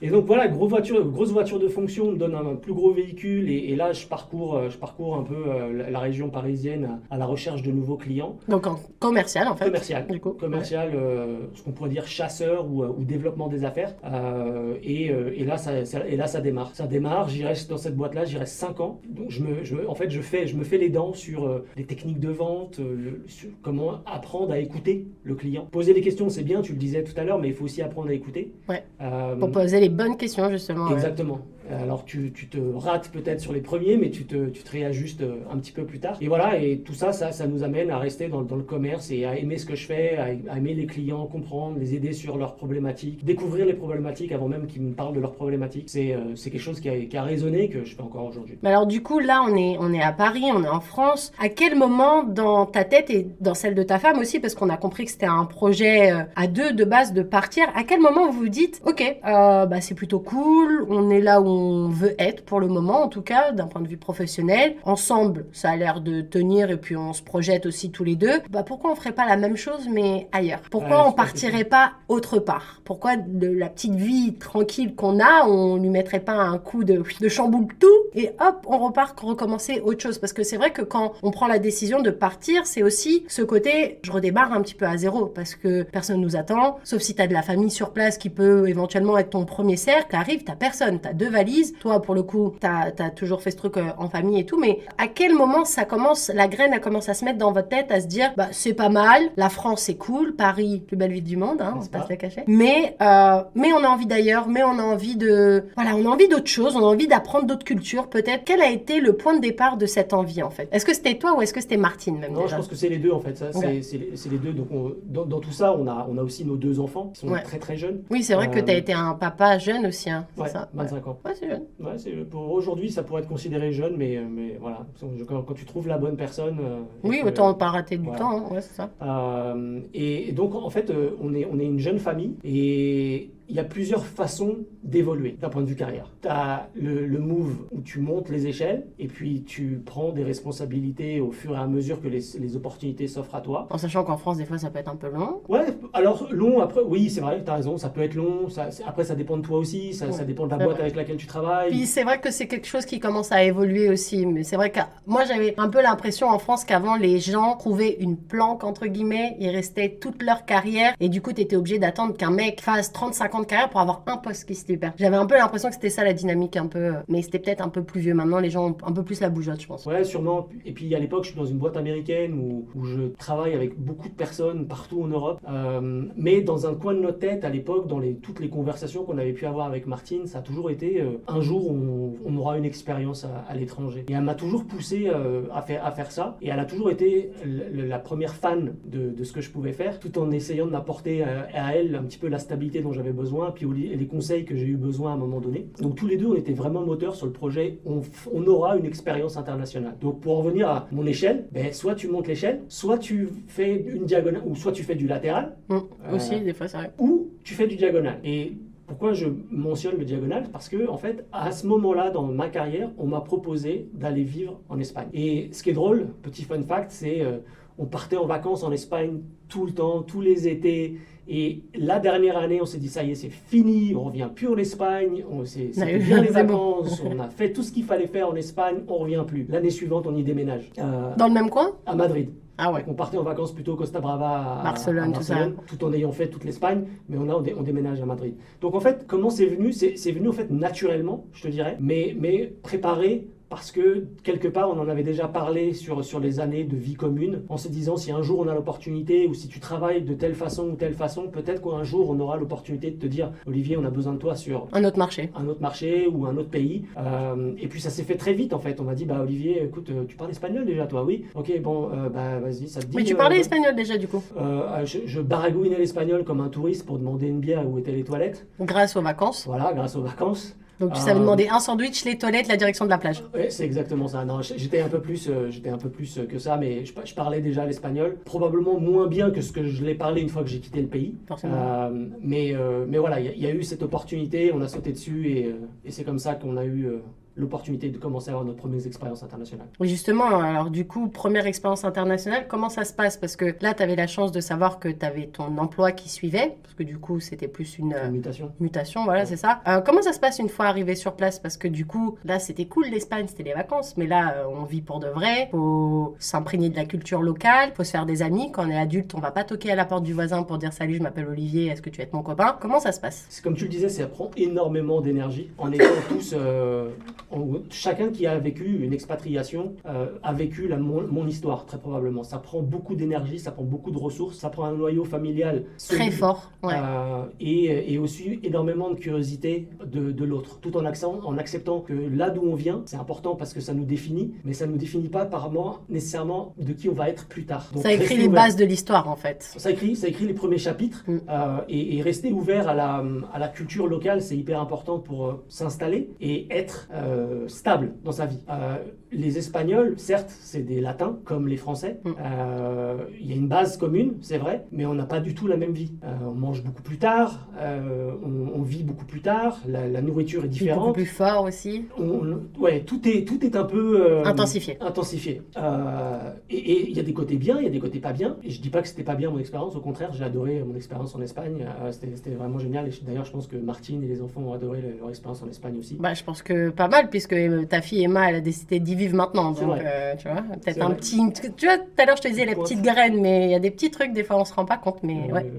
Et donc voilà, grosse voiture, grosse voiture de fonction me donne un, un plus gros véhicule et, et là je parcours, je parcours un peu euh, la région parisienne à la recherche de nouveaux clients. Donc en commercial en fait. Commercial, du coup. Commercial, ouais. euh, ce qu'on pourrait dire chasseur ou, ou développement des affaires. Euh, et, euh, et, là, ça, ça, et là ça démarre. Ça démarre, j'y reste dans cette boîte-là, j'y reste cinq ans. Donc je me, je, en fait je, fais, je me fais les dents sur euh, les techniques de vente, euh, sur comment apprendre à écouter le client. Poser des questions c'est bien, tu le disais tout à l'heure, mais il faut aussi apprendre à écouter. Ouais. Euh, Pour poser les bonnes questions justement. Exactement. Ouais. Alors tu, tu te rates peut-être sur les premiers, mais tu te, tu te réajustes un petit peu plus tard. Et voilà, et tout ça, ça, ça nous amène à rester dans, dans le commerce et à aimer ce que je fais, à, à aimer les clients, comprendre, les aider sur leurs problématiques, découvrir les problématiques avant même qu'ils me parlent de leurs problématiques. C'est euh, c'est quelque chose qui a, qui a résonné, que je fais encore aujourd'hui. Mais alors du coup, là, on est, on est à Paris, on est en France. À quel moment dans ta tête et dans celle de ta femme aussi, parce qu'on a compris que c'était un projet à deux de base de partir, à quel moment vous vous dites, ok, euh, bah, c'est plutôt cool, on est là où on veut être pour le moment, en tout cas d'un point de vue professionnel, ensemble ça a l'air de tenir et puis on se projette aussi tous les deux, bah pourquoi on ferait pas la même chose mais ailleurs, pourquoi ouais, on partirait pas autre part, pourquoi de la petite vie tranquille qu'on a on lui mettrait pas un coup de, de chamboule tout et hop on repart recommencer autre chose, parce que c'est vrai que quand on prend la décision de partir c'est aussi ce côté je redémarre un petit peu à zéro parce que personne nous attend, sauf si t'as de la famille sur place qui peut éventuellement être ton premier cercle, t'arrives t'as personne, t'as deux valises, toi pour le coup t'as, t'as toujours fait ce truc en famille et tout, mais à quel moment ça commence, la graine a commencé à se mettre dans votre tête, à se dire bah c'est pas mal, la France c'est cool, Paris plus belle ville du monde, hein, on se passe la cachette, mais euh, mais on a envie d'ailleurs, mais on a envie de voilà, on a envie d'autre chose, on a envie d'apprendre d'autres cultures peut-être. Quel a été le point de départ de cette envie en fait? Est-ce que c'était toi ou est-ce que c'était Martine même? Non, déjà je pense que c'est les deux en fait, ça okay. c'est, c'est, c'est les deux. Donc on, dans, dans tout ça on a on a aussi nos deux enfants qui sont ouais. très très jeunes. Oui c'est vrai euh... que t'as été un papa jeune aussi hein, c'est ouais, ça vingt-cinq ouais. ans. Ouais c'est jeune. Ouais c'est pour aujourd'hui ça pourrait être considéré jeune mais mais voilà quand, quand tu trouves la bonne personne. Oui que, autant euh, pas rater du voilà. temps hein. ouais c'est ça. Euh, et donc en fait on est on est une jeune famille et il y a plusieurs façons d'évoluer d'un point de vue carrière. Tu as le, le move où tu montes les échelles et puis tu prends des responsabilités au fur et à mesure que les, les opportunités s'offrent à toi. En sachant qu'en France, des fois, ça peut être un peu long. Ouais, alors long, après, oui, c'est vrai, tu as raison, ça peut être long. Ça, après, ça dépend de toi aussi, ça, ouais, ça dépend de la boîte vrai. avec laquelle tu travailles. Puis c'est vrai que c'est quelque chose qui commence à évoluer aussi. Mais c'est vrai que moi, j'avais un peu l'impression en France qu'avant, les gens trouvaient une planque, entre guillemets, ils restaient toute leur carrière et du coup, tu étais obligé d'attendre qu'un mec fasse trente-cinq ans de carrière pour avoir un poste qui se libère. J'avais un peu l'impression que c'était ça la dynamique un peu, mais c'était peut-être un peu plus vieux. Maintenant, les gens ont un peu plus la bougeotte, je pense. Ouais, sûrement. Et puis à l'époque, je suis dans une boîte américaine où, où je travaille avec beaucoup de personnes partout en Europe. Euh, mais dans un coin de notre tête, à l'époque, dans les, toutes les conversations qu'on avait pu avoir avec Martine, ça a toujours été euh, un jour on, on aura une expérience à, à l'étranger. Et elle m'a toujours poussé euh, à, faire, à faire ça. Et elle a toujours été la, la première fan de, de ce que je pouvais faire, tout en essayant de m'apporter à, à elle un petit peu la stabilité dont j'avais besoin. Puis les conseils que j'ai eu besoin à un moment donné. Donc tous les deux, on était vraiment moteurs sur le projet. On, f- on aura une expérience internationale. Donc pour en revenir à mon échelle, ben, soit tu montes l'échelle, soit tu fais une diagonale, ou soit tu fais du latéral. Mmh, euh, aussi, des fois, c'est vrai. Ou tu fais du diagonal. Et pourquoi je mentionne le diagonal? Parce que, en fait, à ce moment-là, dans ma carrière, on m'a proposé d'aller vivre en Espagne. Et ce qui est drôle, petit fun fact, c'est euh, on partait en vacances en Espagne tout le temps, tous les étés. Et la dernière année, on s'est dit, ça y est, c'est fini, on revient plus en Espagne, on s'est bien les vacances, on a fait tout ce qu'il fallait faire en Espagne, on revient plus. L'année suivante, on y déménage. Euh, Dans le même coin? À Madrid. Ah ouais. On partait en vacances plutôt Costa Brava à Barcelone, à Barcelone tout, ça. tout en ayant fait toute l'Espagne, mais on, a, on, dé, on déménage à Madrid. Donc en fait, comment c'est venu? C'est, c'est venu en fait naturellement, je te dirais, mais, mais préparé. Parce que, quelque part, on en avait déjà parlé sur, sur les années de vie commune, en se disant si un jour on a l'opportunité, ou si tu travailles de telle façon ou telle façon, peut-être qu'un jour on aura l'opportunité de te dire « Olivier, on a besoin de toi sur… » Un autre marché. Un autre marché ou un autre pays. Euh, et puis ça s'est fait très vite en fait. On m'a dit « Bah Olivier, écoute, tu parles espagnol déjà toi, oui ?»« Ok, bon, euh, bah vas-y, ça te dit… » Mais tu parlais euh, espagnol déjà du coup euh, je, je baragouinais l'espagnol comme un touriste pour demander une bière où étaient les toilettes. Grâce aux vacances. Voilà, grâce aux vacances. Donc tu savais euh, demander un sandwich, les toilettes, la direction de la plage. Oui, c'est exactement ça. Non, j'étais un peu plus, euh, j'étais un peu plus que ça, mais je, je parlais déjà l'espagnol, probablement moins bien que ce que je l'ai parlé une fois que j'ai quitté le pays. Forcément. Euh, mais euh, mais voilà, il y, y a eu cette opportunité, on a sauté dessus et, euh, et c'est comme ça qu'on a eu. Euh, l'opportunité de commencer à avoir nos premières expériences internationales. Oui, justement, alors du coup, première expérience internationale, comment ça se passe? Parce que là, tu avais la chance de savoir que tu avais ton emploi qui suivait, parce que du coup, c'était plus une, une mutation. Mutation, voilà, ouais. c'est ça. Euh, comment ça se passe une fois arrivé sur place? Parce que du coup, là, c'était cool l'Espagne, c'était les vacances, mais là, on vit pour de vrai, faut s'imprégner de la culture locale, faut se faire des amis. Quand on est adulte, on va pas toquer à la porte du voisin pour dire « Salut, je m'appelle Olivier, est-ce que tu veux être mon copain ?» Comment ça se passe? Comme tu le disais, ça prend énormément d'énergie en étant tous... Euh... on, chacun qui a vécu une expatriation euh, a vécu la, mon, mon histoire, très probablement. Ça prend beaucoup d'énergie, ça prend beaucoup de ressources, ça prend un noyau familial solide, très fort, ouais. euh, et, et aussi énormément de curiosité de, de l'autre, tout en, accent, en acceptant que là d'où on vient, c'est important parce que ça nous définit, mais ça ne nous définit pas par rapport nécessairement de qui on va être plus tard. Donc, ça écrit les bases de l'histoire, en fait. Ça écrit, ça écrit les premiers chapitres, mm. euh, et, et rester ouvert à la, à la culture locale, c'est hyper important pour euh, s'installer et être euh, stable dans sa vie. Euh, les Espagnols, certes, c'est des Latins, comme les Français. Il mm. euh, y a une base commune, c'est vrai, mais on n'a pas du tout la même vie. Euh, on mange beaucoup plus tard, euh, on, on vit beaucoup plus tard, la, la nourriture est différente. Beaucoup plus fort aussi. On, ouais, tout est, tout est un peu... Euh, intensifié. Intensifié. Euh, et il y a des côtés bien, il y a des côtés pas bien. Et je dis pas que c'était pas bien mon expérience, au contraire, j'ai adoré mon expérience en Espagne. Euh, c'était, c'était vraiment génial. Et d'ailleurs, je pense que Martine et les enfants ont adoré leur expérience en Espagne aussi. Bah, je pense que pas mal, puisque ta fille Emma, elle a décidé d'y vivre maintenant. C'est donc, vrai. Euh, tu vois, peut-être un vrai. petit... Tu vois, tout à l'heure, je te disais la petite graine, mais il y a des petits trucs, des fois, on se rend pas compte, mais euh, ouais.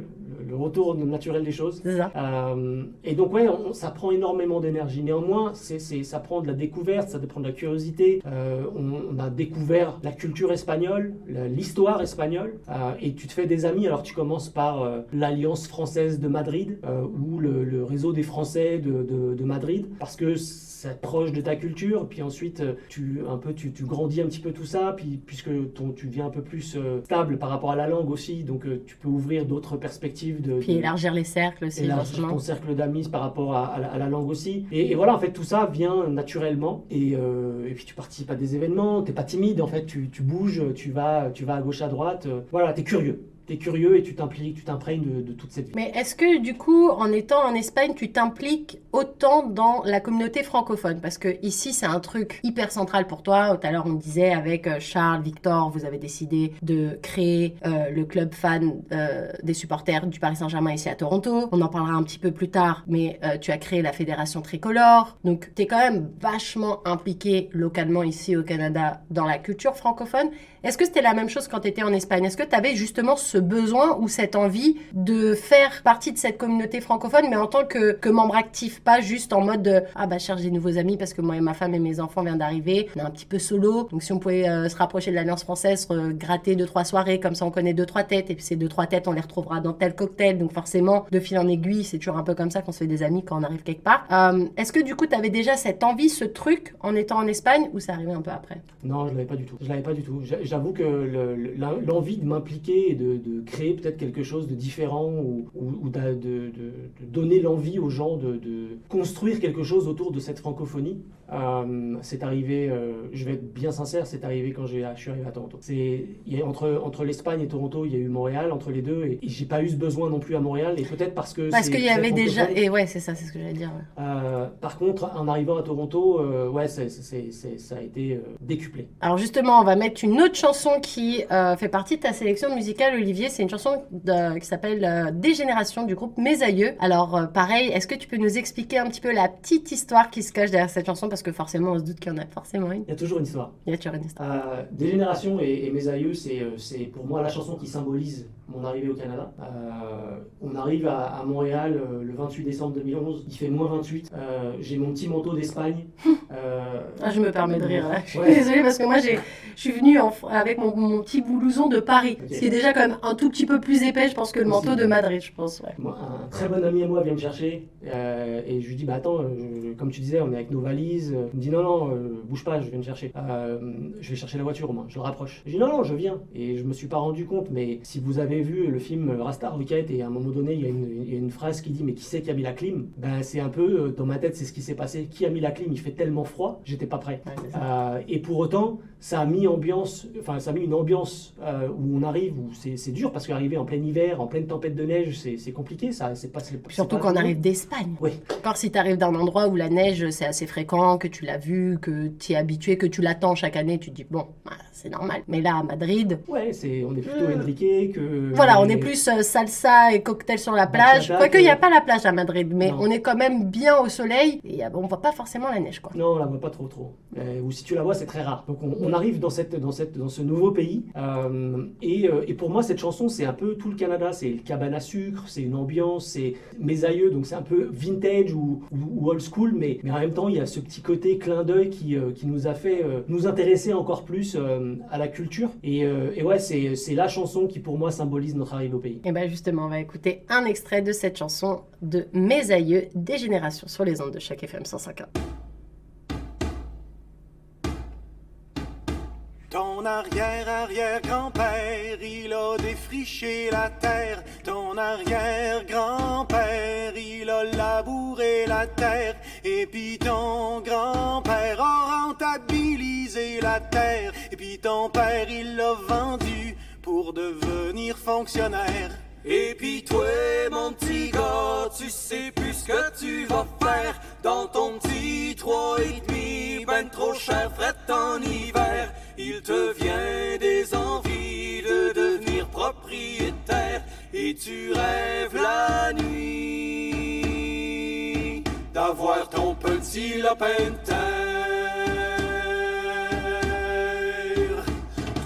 Le retour naturel des choses. C'est ça. Euh, et donc, ouais, on, ça prend énormément d'énergie. Néanmoins, c'est, c'est, ça prend de la découverte, ça prend de la curiosité. Euh, on, on a découvert la culture espagnole, la, l'histoire espagnole, euh, et tu te fais des amis. Alors, tu commences par euh, l'Alliance française de Madrid, euh, ou le, le réseau des Français de, de, de Madrid, parce que c'est proche de ta culture, puis ensuite tu, un peu, tu, tu grandis un petit peu tout ça, puis, puisque ton, tu deviens un peu plus euh, stable par rapport à la langue aussi, donc euh, tu peux ouvrir d'autres perspectives. De, puis de, élargir les cercles aussi. Élargir ton cercle d'amis par rapport à, à, à la langue aussi. Et, et voilà, en fait, tout ça vient naturellement, et, euh, et puis tu participes à des événements, t'es pas timide, en fait, tu, tu bouges, tu vas, tu vas à gauche, à droite, euh, voilà, t'es curieux. T'es curieux et tu t'impliques, tu t'imprègnes de, de toute cette vie. Mais est-ce que du coup, en étant en Espagne, tu t'impliques autant dans la communauté francophone? Parce que ici, c'est un truc hyper central pour toi. Tout à l'heure, on disait avec Charles, Victor, vous avez décidé de créer euh, le club fan euh, des supporters du Paris Saint-Germain ici à Toronto. On en parlera un petit peu plus tard, mais euh, tu as créé la Fédération Tricolore. Donc, t'es quand même vachement impliqué localement ici au Canada dans la culture francophone. Est-ce que c'était la même chose quand tu étais en Espagne? Est-ce que tu avais justement ce besoin ou cette envie de faire partie de cette communauté francophone, mais en tant que, que membre actif, pas juste en mode de, ah bah cherche des nouveaux amis parce que moi et ma femme et mes enfants viennent d'arriver, on est un petit peu solo, donc si on pouvait euh, se rapprocher de l'Alliance française, euh, gratter deux trois soirées, comme ça on connaît deux trois têtes, et puis ces deux trois têtes on les retrouvera dans tel cocktail, donc forcément de fil en aiguille, c'est toujours un peu comme ça qu'on se fait des amis quand on arrive quelque part. Euh, est-ce que du coup tu avais déjà cette envie, ce truc en étant en Espagne, ou ça arrivait un peu après? Non, je l'avais pas du tout. Je l'avais pas du tout. J'ai... J'avoue que le, le, l'envie de m'impliquer et de, de créer peut-être quelque chose de différent ou, ou, ou de, de, de donner l'envie aux gens de, de construire quelque chose autour de cette francophonie, euh, c'est arrivé, euh, je vais être bien sincère, c'est arrivé quand j'ai, je suis arrivé à Toronto. C'est, y a, entre, entre l'Espagne et Toronto, il y a eu Montréal, entre les deux, et, et j'ai pas eu ce besoin non plus à Montréal, et peut-être parce que... Parce qu'il y avait déjà... Et ouais, c'est ça, c'est ce que j'allais dire. Ouais. Euh, par contre, en arrivant à Toronto, euh, ouais, c'est, c'est, c'est, c'est, ça a été euh, décuplé. Alors justement, on va mettre une autre chanson qui euh, fait partie de ta sélection musicale, Olivier. C'est une chanson de, qui s'appelle euh, Dégénération du groupe Mes Aïeux. Alors euh, pareil, est-ce que tu peux nous expliquer un petit peu la petite histoire qui se cache derrière cette chanson, parce que forcément on se doute qu'il y en a forcément une. Il y a toujours une histoire. Il y a toujours une histoire. Euh, Dégénération et, et Mes Aïeux, c'est, c'est pour moi la chanson qui symbolise mon arrivée au Canada. Euh, on arrive à, à Montréal euh, le vingt-huit décembre deux mille onze, il fait moins vingt-huit, euh, j'ai mon petit manteau d'Espagne. euh, ah, je me permets de rire, ouais. Je suis ouais. désolée parce que moi j'ai, je suis venue en, avec mon, mon petit blouson de Paris, okay. Ce qui est déjà quand même un tout petit peu plus épais, je pense, que le manteau de Madrid, je pense. Ouais. Moi, un très bon ami à moi vient me chercher euh, et je lui dis, bah attends, je, comme tu disais, on est avec nos valises. Il me dit, non, non, euh, bouge pas, je viens me chercher. Euh, je vais chercher la voiture au moins, je le rapproche. Je dis, non, non, je viens. Et je me suis pas rendu compte, mais si vous avez vu le film Rasta Rocket, et à un moment donné, il y a une, il y a une phrase qui dit, mais qui c'est qui a mis la clim? Ben, c'est un peu, dans ma tête, c'est ce qui s'est passé. Qui a mis la clim? Il fait tellement froid, j'étais pas prêt. Ouais, euh, et pour autant, ça a mis ambiance, enfin ça a mis une ambiance euh, où on arrive, où c'est, c'est dur, parce qu'arriver en plein hiver, en pleine tempête de neige, c'est, c'est compliqué, ça, c'est pas... C'est, surtout c'est pas quand on arrive d'Espagne. Oui. Encore si t'arrives d'un endroit où la neige, c'est assez fréquent, que tu l'as vu, que t'y es habitué, que tu l'attends chaque année, tu te dis, bon, bah, c'est normal. Mais là, à Madrid... Ouais, c'est, on est plutôt euh... Enrique que... Voilà, on est plus euh, salsa et cocktail sur la plage, quoique il n'y a pas la plage à Madrid, mais non. On est quand même bien au soleil, et on voit pas forcément la neige, quoi. Non, on la voit pas trop, trop. Euh, ou si tu la vois, c'est très rare. Donc on, on arrive dans, cette, dans, cette, dans ce nouveau pays, euh, et, et pour moi, cette chanson, c'est un peu tout le Canada, c'est le cabane à sucre, c'est une ambiance, c'est Mes Aïeux, donc c'est un peu peu vintage ou, ou old school, mais, mais en même temps, il y a ce petit côté clin d'œil qui, euh, qui nous a fait euh, nous intéresser encore plus euh, à la culture. Et, euh, et ouais, c'est, c'est la chanson qui, pour moi, symbolise notre arrivée au pays. Et bien justement, on va écouter un extrait de cette chanson de Mes Aïeux, des générations sur les ondes de Choc F M cent cinq. Ton arrière-arrière-grand-père, il a défriché la terre. Ton arrière-grand-père, il a labouré la terre. Et puis ton grand-père a rentabilisé la terre. Et puis ton père, il l'a vendu pour devenir fonctionnaire. Et puis toi, mon petit gars, tu sais plus ce que tu vas faire. Dans ton petit trois et demi, ben trop cher, fret en hiver. Il te vient des envies de devenir propriétaire. Et tu rêves la nuit d'avoir ton petit lopin de terre.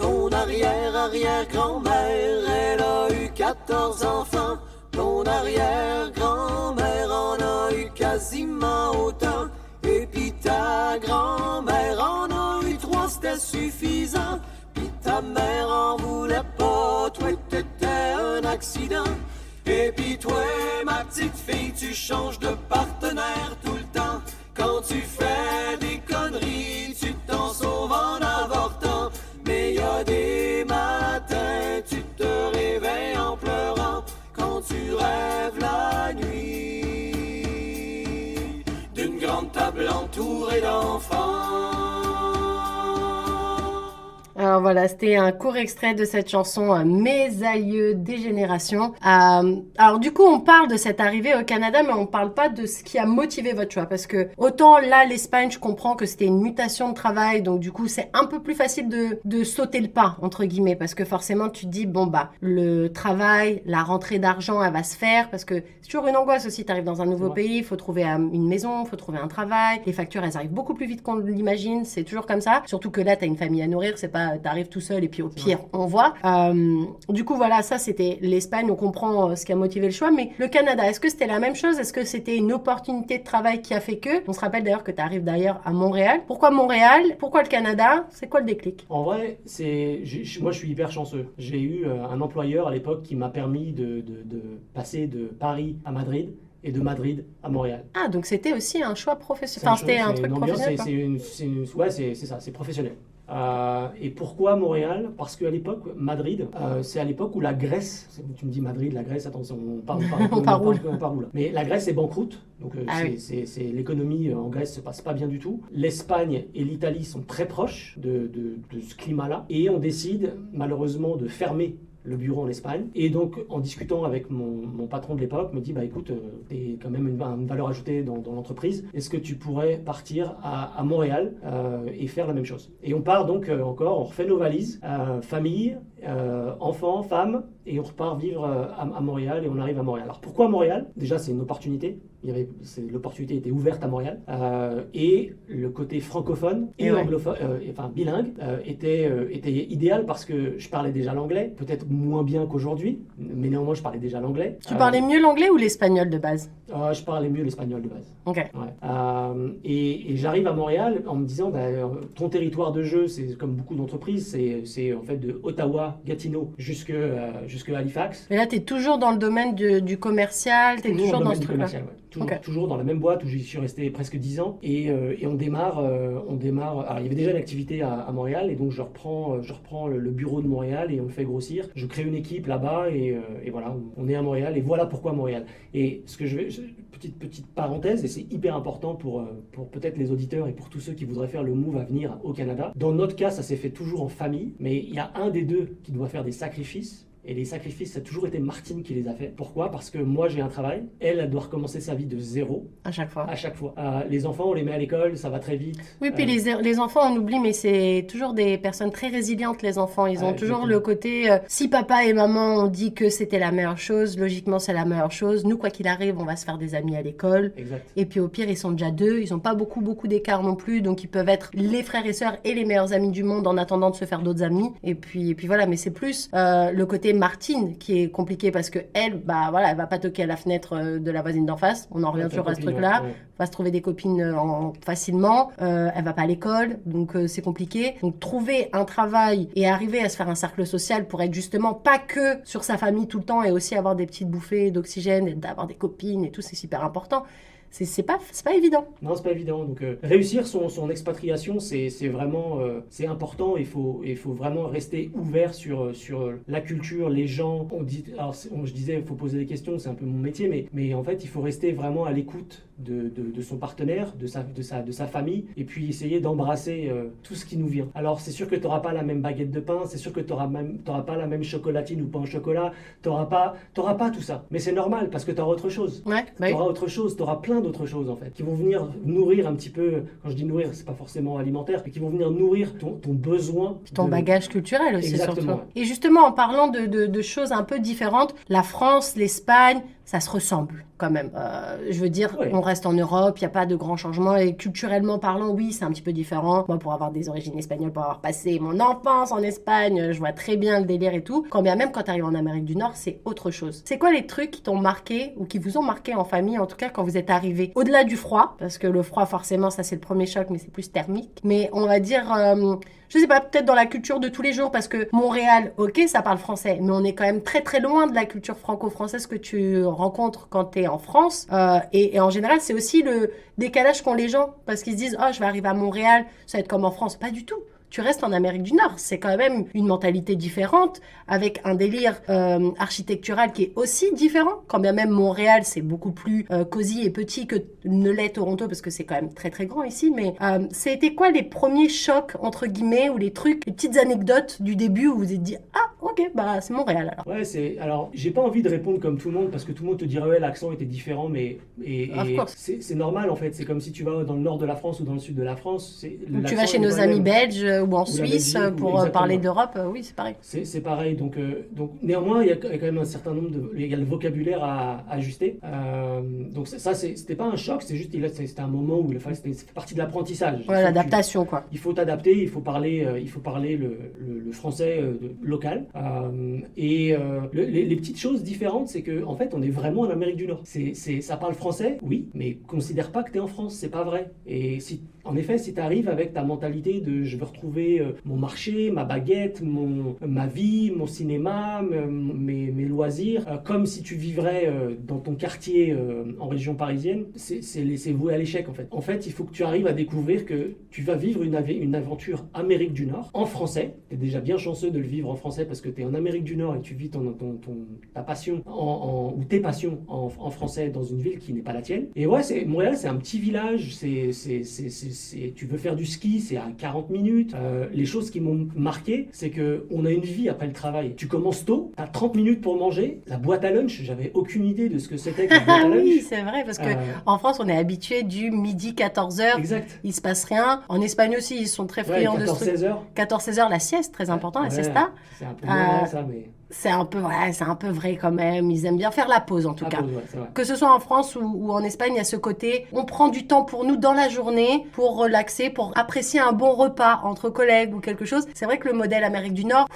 Ton arrière-arrière-grand-mère, elle a eu quatorze enfants. Ton arrière-grand-mère en a eu quasiment autant. Et puis ta grand-mère en a eu trois, c'était suffisant. Puis ta mère en voulait pas, toi t'étais un accident. Et puis toi, ma petite fille, tu changes de partenaire tout le temps. Quand tu fais des conneries, tu t'en sauves en avortant. Mais y a des matins, tu te réveilles en pleurant. Quand tu rêves la nuit d'une grande table entourée d'enfants. Alors voilà, c'était un court extrait de cette chanson « Mes aïeux des générations euh, ». Alors du coup, on parle de cette arrivée au Canada, mais on ne parle pas de ce qui a motivé votre choix. Parce que autant là, l'Espagne, je comprends que c'était une mutation de travail. Donc du coup, c'est un peu plus facile de, de sauter le pas, entre guillemets. Parce que forcément, tu te dis, bon bah, le travail, la rentrée d'argent, elle va se faire. Parce que c'est toujours une angoisse aussi, tu arrives dans un nouveau ouais. pays, il faut trouver une maison, il faut trouver un travail. Les factures, elles arrivent beaucoup plus vite qu'on l'imagine, c'est toujours comme ça. Surtout que là, tu as une famille à nourrir, c'est pas t'arrives tout seul et puis au pire, on voit. Euh, du coup, voilà, ça c'était l'Espagne, on comprend ce qui a motivé le choix. Mais le Canada, est-ce que c'était la même chose? Est-ce que c'était une opportunité de travail qui a fait que? On se rappelle d'ailleurs que tu arrives d'ailleurs à Montréal. Pourquoi Montréal? Pourquoi le Canada? C'est quoi le déclic? En vrai, c'est... J'ai... moi je suis hyper chanceux. J'ai eu un employeur à l'époque qui m'a permis de, de, de passer de Paris à Madrid et de Madrid à Montréal. Ah, donc c'était aussi un choix professionnel. Enfin, c'était un truc professionnel. C'est, c'est une, c'est une, ouais, c'est, c'est ça, c'est professionnel. Euh, et pourquoi Montréal? Parce qu'à l'époque, Madrid, euh, c'est à l'époque où la Grèce, c'est, tu me dis Madrid, la Grèce, attends, on part où là? Mais la Grèce est banqueroute, donc euh, ah c'est, oui. c'est, c'est, l'économie en Grèce se passe pas bien du tout. L'Espagne et l'Italie sont très proches de, de, de ce climat-là, et on décide malheureusement de fermer le bureau en Espagne. Et donc, en discutant avec mon, mon patron de l'époque, me dit, bah écoute, euh, t'es quand même une, une valeur ajoutée dans, dans l'entreprise. Est-ce que tu pourrais partir à, à Montréal euh, et faire la même chose? Et on part donc euh, encore, on refait nos valises, euh, famille, euh, enfants, femmes, et on repart vivre euh, à, à Montréal et on arrive à Montréal. Alors pourquoi Montréal? Déjà, c'est une opportunité. Il y avait, c'est, l'opportunité était ouverte à Montréal. Euh, et le côté francophone et, et ouais. anglophone, euh, et, enfin bilingue, euh, était, euh, était idéal parce que je parlais déjà l'anglais, peut-être moins bien qu'aujourd'hui, mais néanmoins je parlais déjà l'anglais. Tu parlais euh, mieux l'anglais ou l'espagnol de base? euh, Je parlais mieux l'espagnol de base. Ok. Ouais. Euh, et, et j'arrive à Montréal en me disant, bah, ton territoire de jeu, c'est comme beaucoup d'entreprises, c'est, c'est en fait de Ottawa, Gatineau, jusque, euh, jusque Halifax. Mais là, tu es toujours dans le domaine du, du commercial, tu es toujours dans ce truc-là. Toujours, okay. toujours dans la même boîte où j'y suis resté presque dix ans et, euh, et on démarre, euh, on démarre, alors il y avait déjà une activité à, à Montréal et donc je reprends, je reprends le, le bureau de Montréal et on le fait grossir. Je crée une équipe là-bas et, euh, et voilà, on est à Montréal et voilà pourquoi Montréal. Et ce que je vais, petite, petite parenthèse, et c'est hyper important pour, pour peut-être les auditeurs et pour tous ceux qui voudraient faire le move à venir au Canada. Dans notre cas, ça s'est fait toujours en famille, mais il y a un des deux qui doit faire des sacrifices. Et les sacrifices, ça a toujours été Martine qui les a fait. Pourquoi? Parce que moi, j'ai un travail. Elle, elle doit recommencer sa vie de zéro. À chaque fois. À chaque fois. Euh, les enfants, on les met à l'école, ça va très vite. Oui, puis euh... les, les enfants, on oublie, mais c'est toujours des personnes très résilientes, les enfants. Ils ont euh, toujours le côté, euh, si papa et maman ont dit que c'était la meilleure chose, logiquement, c'est la meilleure chose. Nous, quoi qu'il arrive, on va se faire des amis à l'école. Exact. Et puis au pire, ils sont déjà deux. Ils n'ont pas beaucoup, beaucoup d'écart non plus. Donc, ils peuvent être les frères et sœurs et les meilleurs amis du monde en attendant de se faire d'autres amis. Et puis, et puis voilà, mais c'est plus euh, le côté côté Martine qui est compliqué parce que elle, bah voilà, elle va pas toquer à la fenêtre de la voisine d'en face. On en revient toujours à ce truc-là. Ouais. Va se trouver des copines en, facilement. Euh, elle va pas à l'école, donc euh, c'est compliqué. Donc trouver un travail et arriver à se faire un cercle social pour être justement pas que sur sa famille tout le temps et aussi avoir des petites bouffées d'oxygène, d'avoir des copines et tout, c'est super important. C'est, c'est, pas, c'est pas évident. Non, c'est pas évident. Donc, euh, réussir son, son expatriation, c'est, c'est vraiment euh, c'est important. Il faut, il faut vraiment rester ouvert sur, sur la culture, les gens. On dit, alors, on, je disais, il faut poser des questions, c'est un peu mon métier, mais, mais en fait, il faut rester vraiment à l'écoute de, de, de son partenaire, de sa, de, sa, de sa famille, et puis essayer d'embrasser euh, tout ce qui nous vient. Alors, c'est sûr que t'auras pas la même baguette de pain, c'est sûr que t'auras, même, t'auras pas la même chocolatine ou pain au chocolat, t'auras pas, t'auras pas tout ça. Mais c'est normal, parce que t'auras autre chose. Ouais, bah oui. T'auras autre chose, t'auras plein d'autres choses en fait, qui vont venir nourrir un petit peu, quand je dis nourrir, c'est pas forcément alimentaire, mais qui vont venir nourrir ton, ton besoin. Ton de... bagage culturel aussi. Exactement. Surtout. Et justement, en parlant de, de, de choses un peu différentes, la France, l'Espagne, ça se ressemble quand même. Euh, je veux dire, ouais. On reste en Europe, il n'y a pas de grands changements. Et culturellement parlant, oui, c'est un petit peu différent. Moi, pour avoir des origines espagnoles, pour avoir passé mon enfance en Espagne, je vois très bien le délire et tout. Quand bien même, quand tu arrives en Amérique du Nord, c'est autre chose. C'est quoi les trucs qui t'ont marqué ou qui vous ont marqué en famille, en tout cas quand vous êtes arrivés? Au-delà du froid, parce que le froid, forcément, ça c'est le premier choc, mais c'est plus thermique. Mais on va dire... Euh, je sais pas, peut-être dans la culture de tous les jours, parce que Montréal, ok, ça parle français, mais on est quand même très très loin de la culture franco-française que tu rencontres quand t'es en France. Euh, et, et en général, c'est aussi le décalage qu'ont les gens, parce qu'ils se disent « Oh, je vais arriver à Montréal, ça va être comme en France ». Pas du tout. Tu restes en Amérique du Nord. C'est quand même une mentalité différente, avec un délire euh, architectural qui est aussi différent. Quand bien même Montréal, c'est beaucoup plus euh, cosy et petit que ne l'est Toronto, parce que c'est quand même très très grand ici. Mais euh, ça a été quoi les premiers chocs, entre guillemets, ou les trucs, les petites anecdotes du début où vous vous êtes dit « Ah, ok, bah c'est Montréal alors ». Ouais, c'est... Alors, j'ai pas envie de répondre comme tout le monde, parce que tout le monde te dirait « Ouais, l'accent était différent, mais... » Et, et c'est, c'est normal, en fait. C'est comme si tu vas dans le nord de la France ou dans le sud de la France. C'est... Tu vas chez nos amis même. belges ou en ou Suisse, Belgique, pour exactement. Parler d'Europe, oui, c'est pareil. C'est, c'est pareil, donc, euh, donc néanmoins, il y a quand même un certain nombre de... Il y a le vocabulaire à, à ajuster. Euh, donc c'est, ça, c'est, c'était pas un choc, c'est juste, il, c'était un moment où il fallait... C'était, c'était partie de l'apprentissage. Ouais, l'adaptation, tu, quoi. Il faut t'adapter, il faut parler, euh, il faut parler le, le, le français euh, de, local. Euh, et euh, le, les, les petites choses différentes, c'est qu'en en fait, on est vraiment en Amérique du Nord. C'est, c'est, ça parle français, oui, mais considère pas que t'es en France, c'est pas vrai. Et si... En effet, si tu arrives avec ta mentalité de « je veux retrouver mon marché, ma baguette, mon, ma vie, mon cinéma, mes, mes loisirs euh, », comme si tu vivrais euh, dans ton quartier euh, en région parisienne, c'est, c'est, c'est voué à l'échec en fait. En fait, il faut que tu arrives à découvrir que tu vas vivre une, av- une aventure Amérique du Nord en français. Tu es déjà bien chanceux de le vivre en français parce que tu es en Amérique du Nord et tu vis ton, ton, ton, ta passion en, en, ou tes passions en, en français dans une ville qui n'est pas la tienne. Et ouais, c'est, Montréal, c'est un petit village, c'est... c'est, c'est, c'est C'est, tu veux faire du ski, c'est à quarante minutes. Euh, les choses qui m'ont marqué, c'est qu'on a une vie après le travail. Tu commences tôt, t'as trente minutes pour manger. La boîte à lunch, j'avais aucune idée de ce que c'était que la boîte à lunch. Oui, c'est vrai, parce qu'en euh... France, on est habitué du midi quatorze heures. Exact. Il se passe rien. En Espagne aussi, ils sont très friands de ce truc. quatorze seize heures, la sieste, très important, ouais, la siesta. C'est un peu euh... ça, mais... C'est un peu, ouais, c'est un peu vrai quand même. Ils aiment bien faire la pause en tout la cas. Pause, ouais, que ce soit en France ou, ou en Espagne, il y a ce côté. On prend du temps pour nous dans la journée, pour relaxer, pour apprécier un bon repas entre collègues ou quelque chose. C'est vrai que le modèle Amérique du Nord...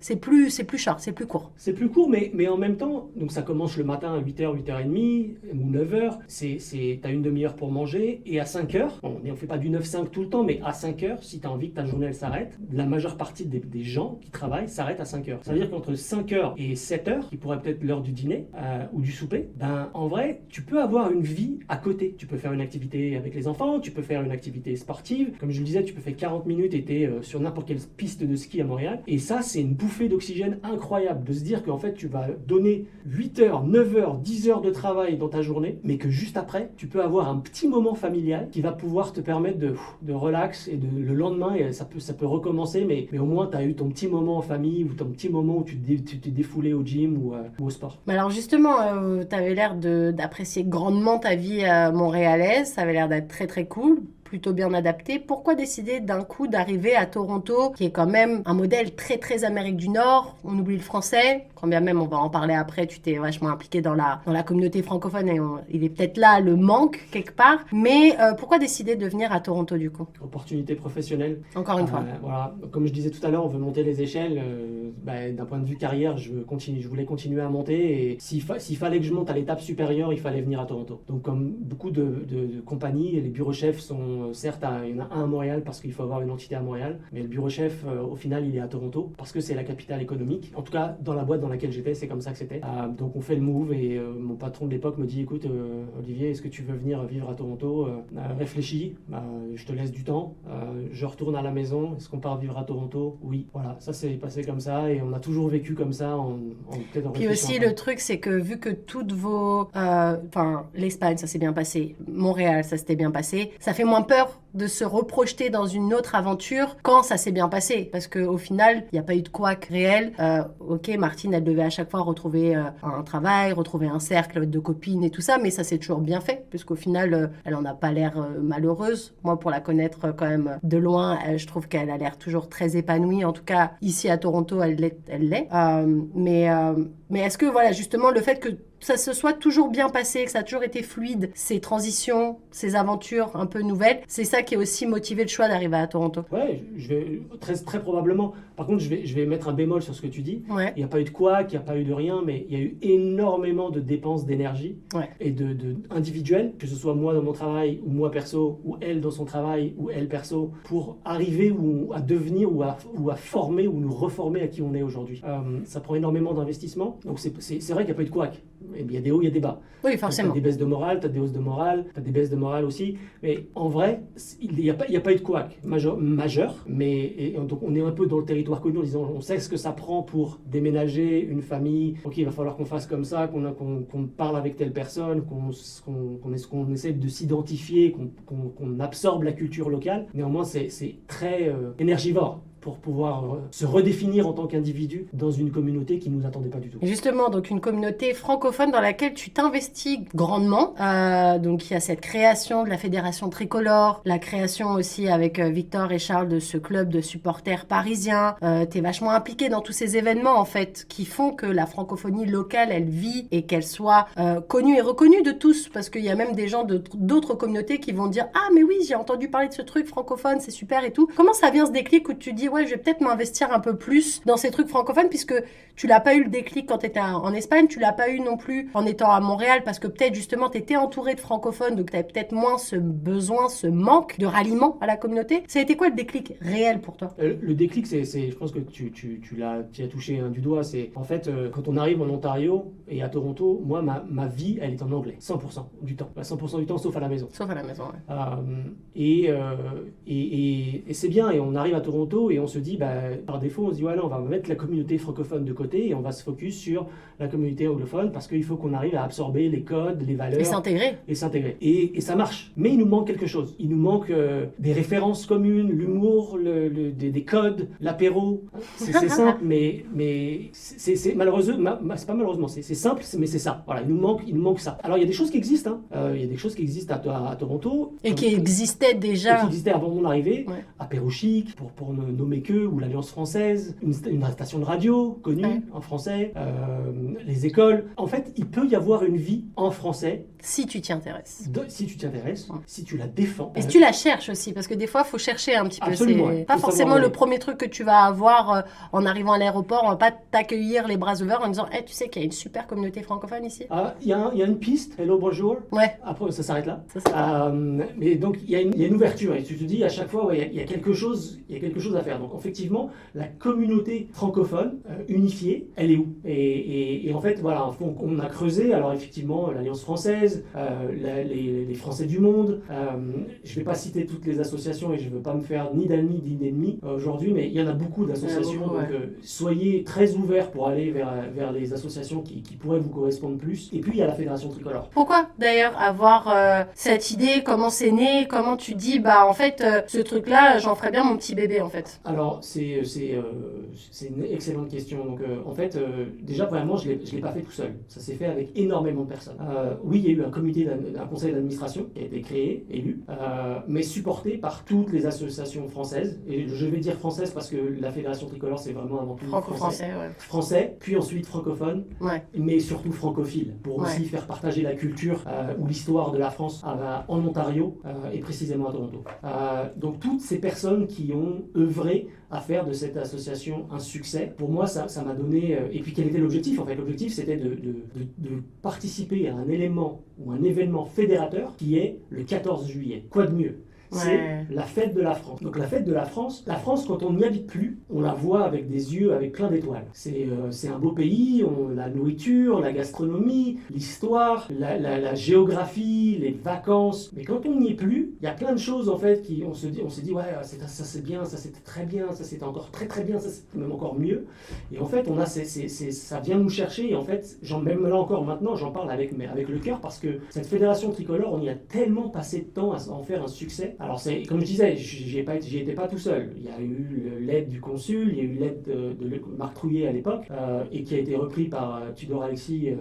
C'est plus, c'est plus short, c'est plus court. C'est plus court, mais, mais en même temps, donc ça commence le matin à huit heures, huit heures trente ou neuf heures. C'est, c'est, t'as une demi-heure pour manger et à cinq heures, on ne fait pas du neuf cinq tout le temps, mais à cinq heures, si t'as envie que ta journée elle s'arrête, la majeure partie des, des gens qui travaillent s'arrêtent à cinq heures. Ça veut dire qu'entre cinq heures et sept heures, qui pourrait peut-être l'heure du dîner euh, ou du souper, ben en vrai, tu peux avoir une vie à côté. Tu peux faire une activité avec les enfants, tu peux faire une activité sportive. Comme je le disais, tu peux faire quarante minutes et t'es euh, sur n'importe quelle piste de ski à Montréal. Et ça, c'est une bouffée d'oxygène incroyable, de se dire qu'en fait tu vas donner huit heures, neuf heures, dix heures de travail dans ta journée, mais que juste après, tu peux avoir un petit moment familial qui va pouvoir te permettre de, de relax et de, le lendemain, et ça peut, ça peut recommencer, mais, mais au moins tu as eu ton petit moment en famille ou ton petit moment où tu, tu t'es défoulé au gym ou, euh, ou au sport. Mais alors justement, euh, tu avais l'air de, d'apprécier grandement ta vie euh, montréalaise, ça avait l'air d'être très très cool. plutôt bien adapté, pourquoi décider d'un coup d'arriver à Toronto, qui est quand même un modèle très très Amérique du Nord, on oublie le français, quand bien même on va en parler après, tu t'es vachement impliqué dans la, dans la communauté francophone et on, il est peut-être là le manque quelque part, mais euh, pourquoi décider de venir à Toronto du coup? Opportunité professionnelle. Encore une euh, fois. Voilà. Comme je disais tout à l'heure, on veut monter les échelles, euh, bah, d'un point de vue carrière, je, continue, je voulais continuer à monter et s'il fa- s'il fallait que je monte à l'étape supérieure, il fallait venir à Toronto. Donc comme beaucoup de, de, de compagnies, les bureaux chefs sont certes, à, il y en a un à Montréal parce qu'il faut avoir une entité à Montréal, mais le bureau chef euh, au final il est à Toronto parce que c'est la capitale économique. En tout cas dans la boîte dans laquelle j'étais, c'est comme ça que c'était. Euh, donc on fait le move et euh, mon patron de l'époque me dit écoute euh, Olivier, est-ce que tu veux venir vivre à Toronto? euh, euh, Réfléchis, bah, je te laisse du temps, euh, je retourne à la maison, est-ce qu'on part vivre à Toronto? Oui, voilà, ça s'est passé comme ça et on a toujours vécu comme ça. En, en, peut-être en Puis aussi le truc c'est que vu que toutes vos... Enfin euh, l'Espagne ça s'est bien passé, Montréal ça s'était bien passé, ça fait moins peur de se reprojeter dans une autre aventure quand ça s'est bien passé. Parce qu'au final, il n'y a pas eu de couac réel. Euh, ok, Martine, elle devait à chaque fois retrouver euh, un travail, retrouver un cercle de copines et tout ça, mais ça s'est toujours bien fait, puisqu'au final, euh, elle n'en a pas l'air euh, malheureuse. Moi, pour la connaître euh, quand même de loin, euh, je trouve qu'elle a l'air toujours très épanouie. En tout cas, ici à Toronto, elle l'est. Elle l'est. Euh, mais, euh, mais est-ce que, voilà, justement, le fait que ça se soit toujours bien passé, que ça a toujours été fluide, ces transitions, ces aventures un peu nouvelles, c'est ça qui a aussi motivé le choix d'arriver à Toronto. Ouais, je vais, très, très probablement. Par contre, je vais, je vais mettre un bémol sur ce que tu dis. Ouais. Il n'y a pas eu de quoi, il n'y a pas eu de rien, mais il y a eu énormément de dépenses d'énergie, ouais, et de, de individuelles, que ce soit moi dans mon travail, ou moi perso, ou elle dans son travail, ou elle perso, pour arriver ou à devenir, ou à, ou à former, ou nous reformer à qui on est aujourd'hui. Euh, ça prend énormément d'investissement, donc c'est, c'est, c'est vrai qu'il n'y a pas eu de couac. Il y a des hauts, il y a des bas. Oui, forcément. Tu as des baisses de morale, tu as des hausses de morale, tu as des baisses de morale aussi. Mais en vrai, il n'y a, a pas eu de couac majeur. majeur mais, et, donc on est un peu dans le territoire connu en disant on sait ce que ça prend pour déménager une famille. Ok, il va falloir qu'on fasse comme ça, qu'on, a, qu'on, qu'on parle avec telle personne, qu'on, qu'on, qu'on, est, qu'on essaie de s'identifier, qu'on, qu'on, qu'on absorbe la culture locale. Néanmoins, c'est, c'est très euh, énergivore pour pouvoir se redéfinir en tant qu'individu dans une communauté qui ne nous attendait pas du tout. Justement, donc une communauté francophone dans laquelle tu t'investis grandement. Euh, donc il y a cette création de la Fédération Tricolore, la création aussi avec Victor et Charles de ce club de supporters parisiens. Euh, t'es vachement impliqué dans tous ces événements en fait qui font que la francophonie locale, elle vit et qu'elle soit euh, connue et reconnue de tous, parce qu'il y a même des gens de, d'autres communautés qui vont dire « Ah mais oui, j'ai entendu parler de ce truc francophone, c'est super et tout ». Comment ça vient ce déclic où tu dis ouais, je vais peut-être m'investir un peu plus dans ces trucs francophones, puisque tu l'as pas eu le déclic quand tu étais en Espagne, tu l'as pas eu non plus en étant à Montréal, parce que peut-être justement tu étais entouré de francophones, donc tu avais peut-être moins ce besoin, ce manque de ralliement à la communauté. Ça a été quoi le déclic réel pour toi? Euh, le déclic, c'est, c'est, je pense que tu, tu, tu l'as, tu as touché hein, du doigt, c'est en fait euh, quand on arrive en Ontario et à Toronto, moi ma, ma vie elle est en anglais, cent pour cent du temps, cent pour cent du temps sauf à la maison. Sauf à la maison, ouais. Euh, et, euh, et, et, et c'est bien, et on arrive à Toronto et Et on se dit, bah, par défaut, on se dit, ouais, là, on va mettre la communauté francophone de côté et on va se focus sur la communauté anglophone parce qu'il faut qu'on arrive à absorber les codes, les valeurs. Et s'intégrer. Et s'intégrer. Et, et ça marche. Mais il nous manque quelque chose. Il nous manque euh, des références communes, l'humour, le, le, des, des codes, l'apéro. C'est, c'est simple, mais, mais c'est, c'est malheureusement, ma, ma, c'est pas malheureusement, c'est, c'est simple, c'est, mais c'est ça. Voilà, il nous manque, il nous manque ça. Alors, il y a des choses qui existent. Hein. Euh, il y a des choses qui existent à, à, à Toronto. Et qui existaient déjà. Qui existaient avant mon arrivée. Ouais. Apéro chic, pour, pour nommer que, ou l'Alliance française, une, une station de radio connue, ouais, en français, euh, les écoles. En fait, il peut y avoir une vie en français. Si tu t'y intéresses. De, si tu t'y intéresses, ouais, si tu la défends. Et si euh, tu la cherches aussi, parce que des fois, il faut chercher un petit peu. C'est ouais, pas forcément le aller. Premier truc que tu vas avoir euh, en arrivant à l'aéroport. On va pas t'accueillir les bras ouverts en disant hey, « tu sais qu'il y a une super communauté francophone ici ». Il y a une piste, « Hello, bonjour ». Ouais. Après, ça s'arrête là. Ça, ça euh, mais donc, il y, y a une ouverture. Et tu te dis à chaque fois, il ouais, y, y a quelque chose, il y a quelque chose à faire. Donc effectivement, la communauté francophone euh, unifiée, elle est où? et, et, et en fait, voilà, on, on a creusé, alors effectivement, l'Alliance française, euh, la, les, les Français du monde, euh, je ne vais pas citer toutes les associations et je ne veux pas me faire ni d'ennemis ni d'ennemis euh, aujourd'hui, mais il y en a beaucoup d'associations, beaucoup, donc ouais, euh, soyez très ouverts pour aller vers, vers les associations qui, qui pourraient vous correspondre plus. Et puis il y a la Fédération Tricolore. Pourquoi d'ailleurs avoir euh, cette idée, comment c'est né, comment tu dis, bah en fait, euh, ce truc-là, j'en ferais bien mon petit bébé en fait. Alors, c'est euh, une excellente question. Donc, euh, en fait, euh, déjà, premièrement, je ne l'ai pas fait tout seul. Ça s'est fait avec énormément de personnes. Euh, oui, il y a eu un comité, un conseil d'administration qui a été créé, élu, euh, mais supporté par toutes les associations françaises. Et je vais dire françaises parce que la Fédération Tricolore, c'est vraiment avant tout franco-français. Français, ouais. Français, puis ensuite francophone, ouais. Mais surtout francophile, pour ouais. aussi faire partager la culture euh, ou l'histoire de la France à, en Ontario euh, et précisément à Toronto. Euh, donc, toutes ces personnes qui ont œuvré à faire de cette association un succès. Pour moi, ça m'a donné... Euh, et puis, quel était l'objectif? En fait, l'objectif, c'était de, de, de, de participer à un élément ou un événement fédérateur qui est le quatorze juillet. Quoi de mieux? C'est ouais. la fête de la France. Donc la fête de la France, la France quand on n'y habite plus, on la voit avec des yeux, avec plein d'étoiles. C'est euh, un beau pays, on, la nourriture, la gastronomie, l'histoire, la, la, la géographie, les vacances. Mais quand on n'y est plus, il y a plein de choses en fait qui on se dit, on se dit ouais ça c'est bien, ça c'était très bien, ça c'était encore très très bien, ça c'était même encore mieux. Et en fait on a ces, ces, ces, ça vient nous chercher et en fait j'en même là encore maintenant j'en parle avec mais avec le cœur parce que cette fédération tricolore on y a tellement passé de temps à en faire un succès. Alors, comme je disais, j'y étais, étais pas tout seul. Il y a eu l'aide du consul, il y a eu l'aide de, de, de Marc Trouillet à l'époque, euh, et qui a été repris par euh, Tudor Alexis euh,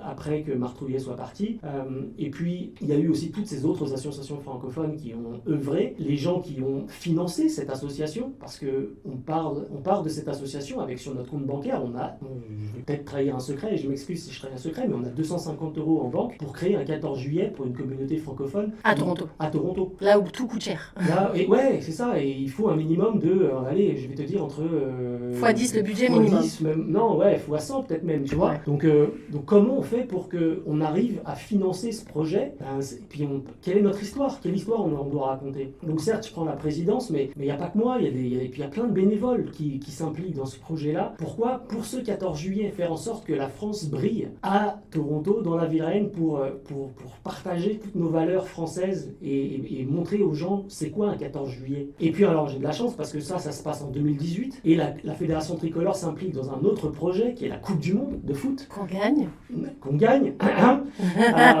après que Marc Trouillet soit parti. Euh, et puis, il y a eu aussi toutes ces autres associations francophones qui ont œuvré, les gens qui ont financé cette association, parce qu'on parle, on parle de cette association avec sur notre compte bancaire, on a, je vais peut-être trahir un secret, et je m'excuse si je trahis un secret, mais on a deux cent cinquante euros en banque pour créer un quatorze juillet pour une communauté francophone. À Toronto. À Toronto. Là où tout coûte cher. Là, et ouais, c'est ça. Et il faut un minimum de, euh, allez, je vais te dire, entre... Euh, fois dix le budget minimum. Même, non, ouais, fois cent peut-être même, tu vois. Ouais. Donc, euh, donc comment on fait pour qu'on arrive à financer ce projet? Ben, et puis, on, quelle est notre histoire? Quelle histoire on, on doit raconter? Donc certes, je prends la présidence, mais il n'y a pas que moi. Y a des, y a, et puis, il y a plein de bénévoles qui, qui s'impliquent dans ce projet-là. Pourquoi? Pour ce quatorze juillet, faire en sorte que la France brille à Toronto, dans la Ville-Reine, pour, pour, pour partager toutes nos valeurs françaises et, et, et montrer aux gens c'est quoi un quatorze juillet. Et puis alors j'ai de la chance parce que ça ça se passe en deux mille dix-huit et la, la Fédération Tricolore s'implique dans un autre projet qui est la Coupe du Monde de foot. Qu'on gagne. Qu'on gagne. euh,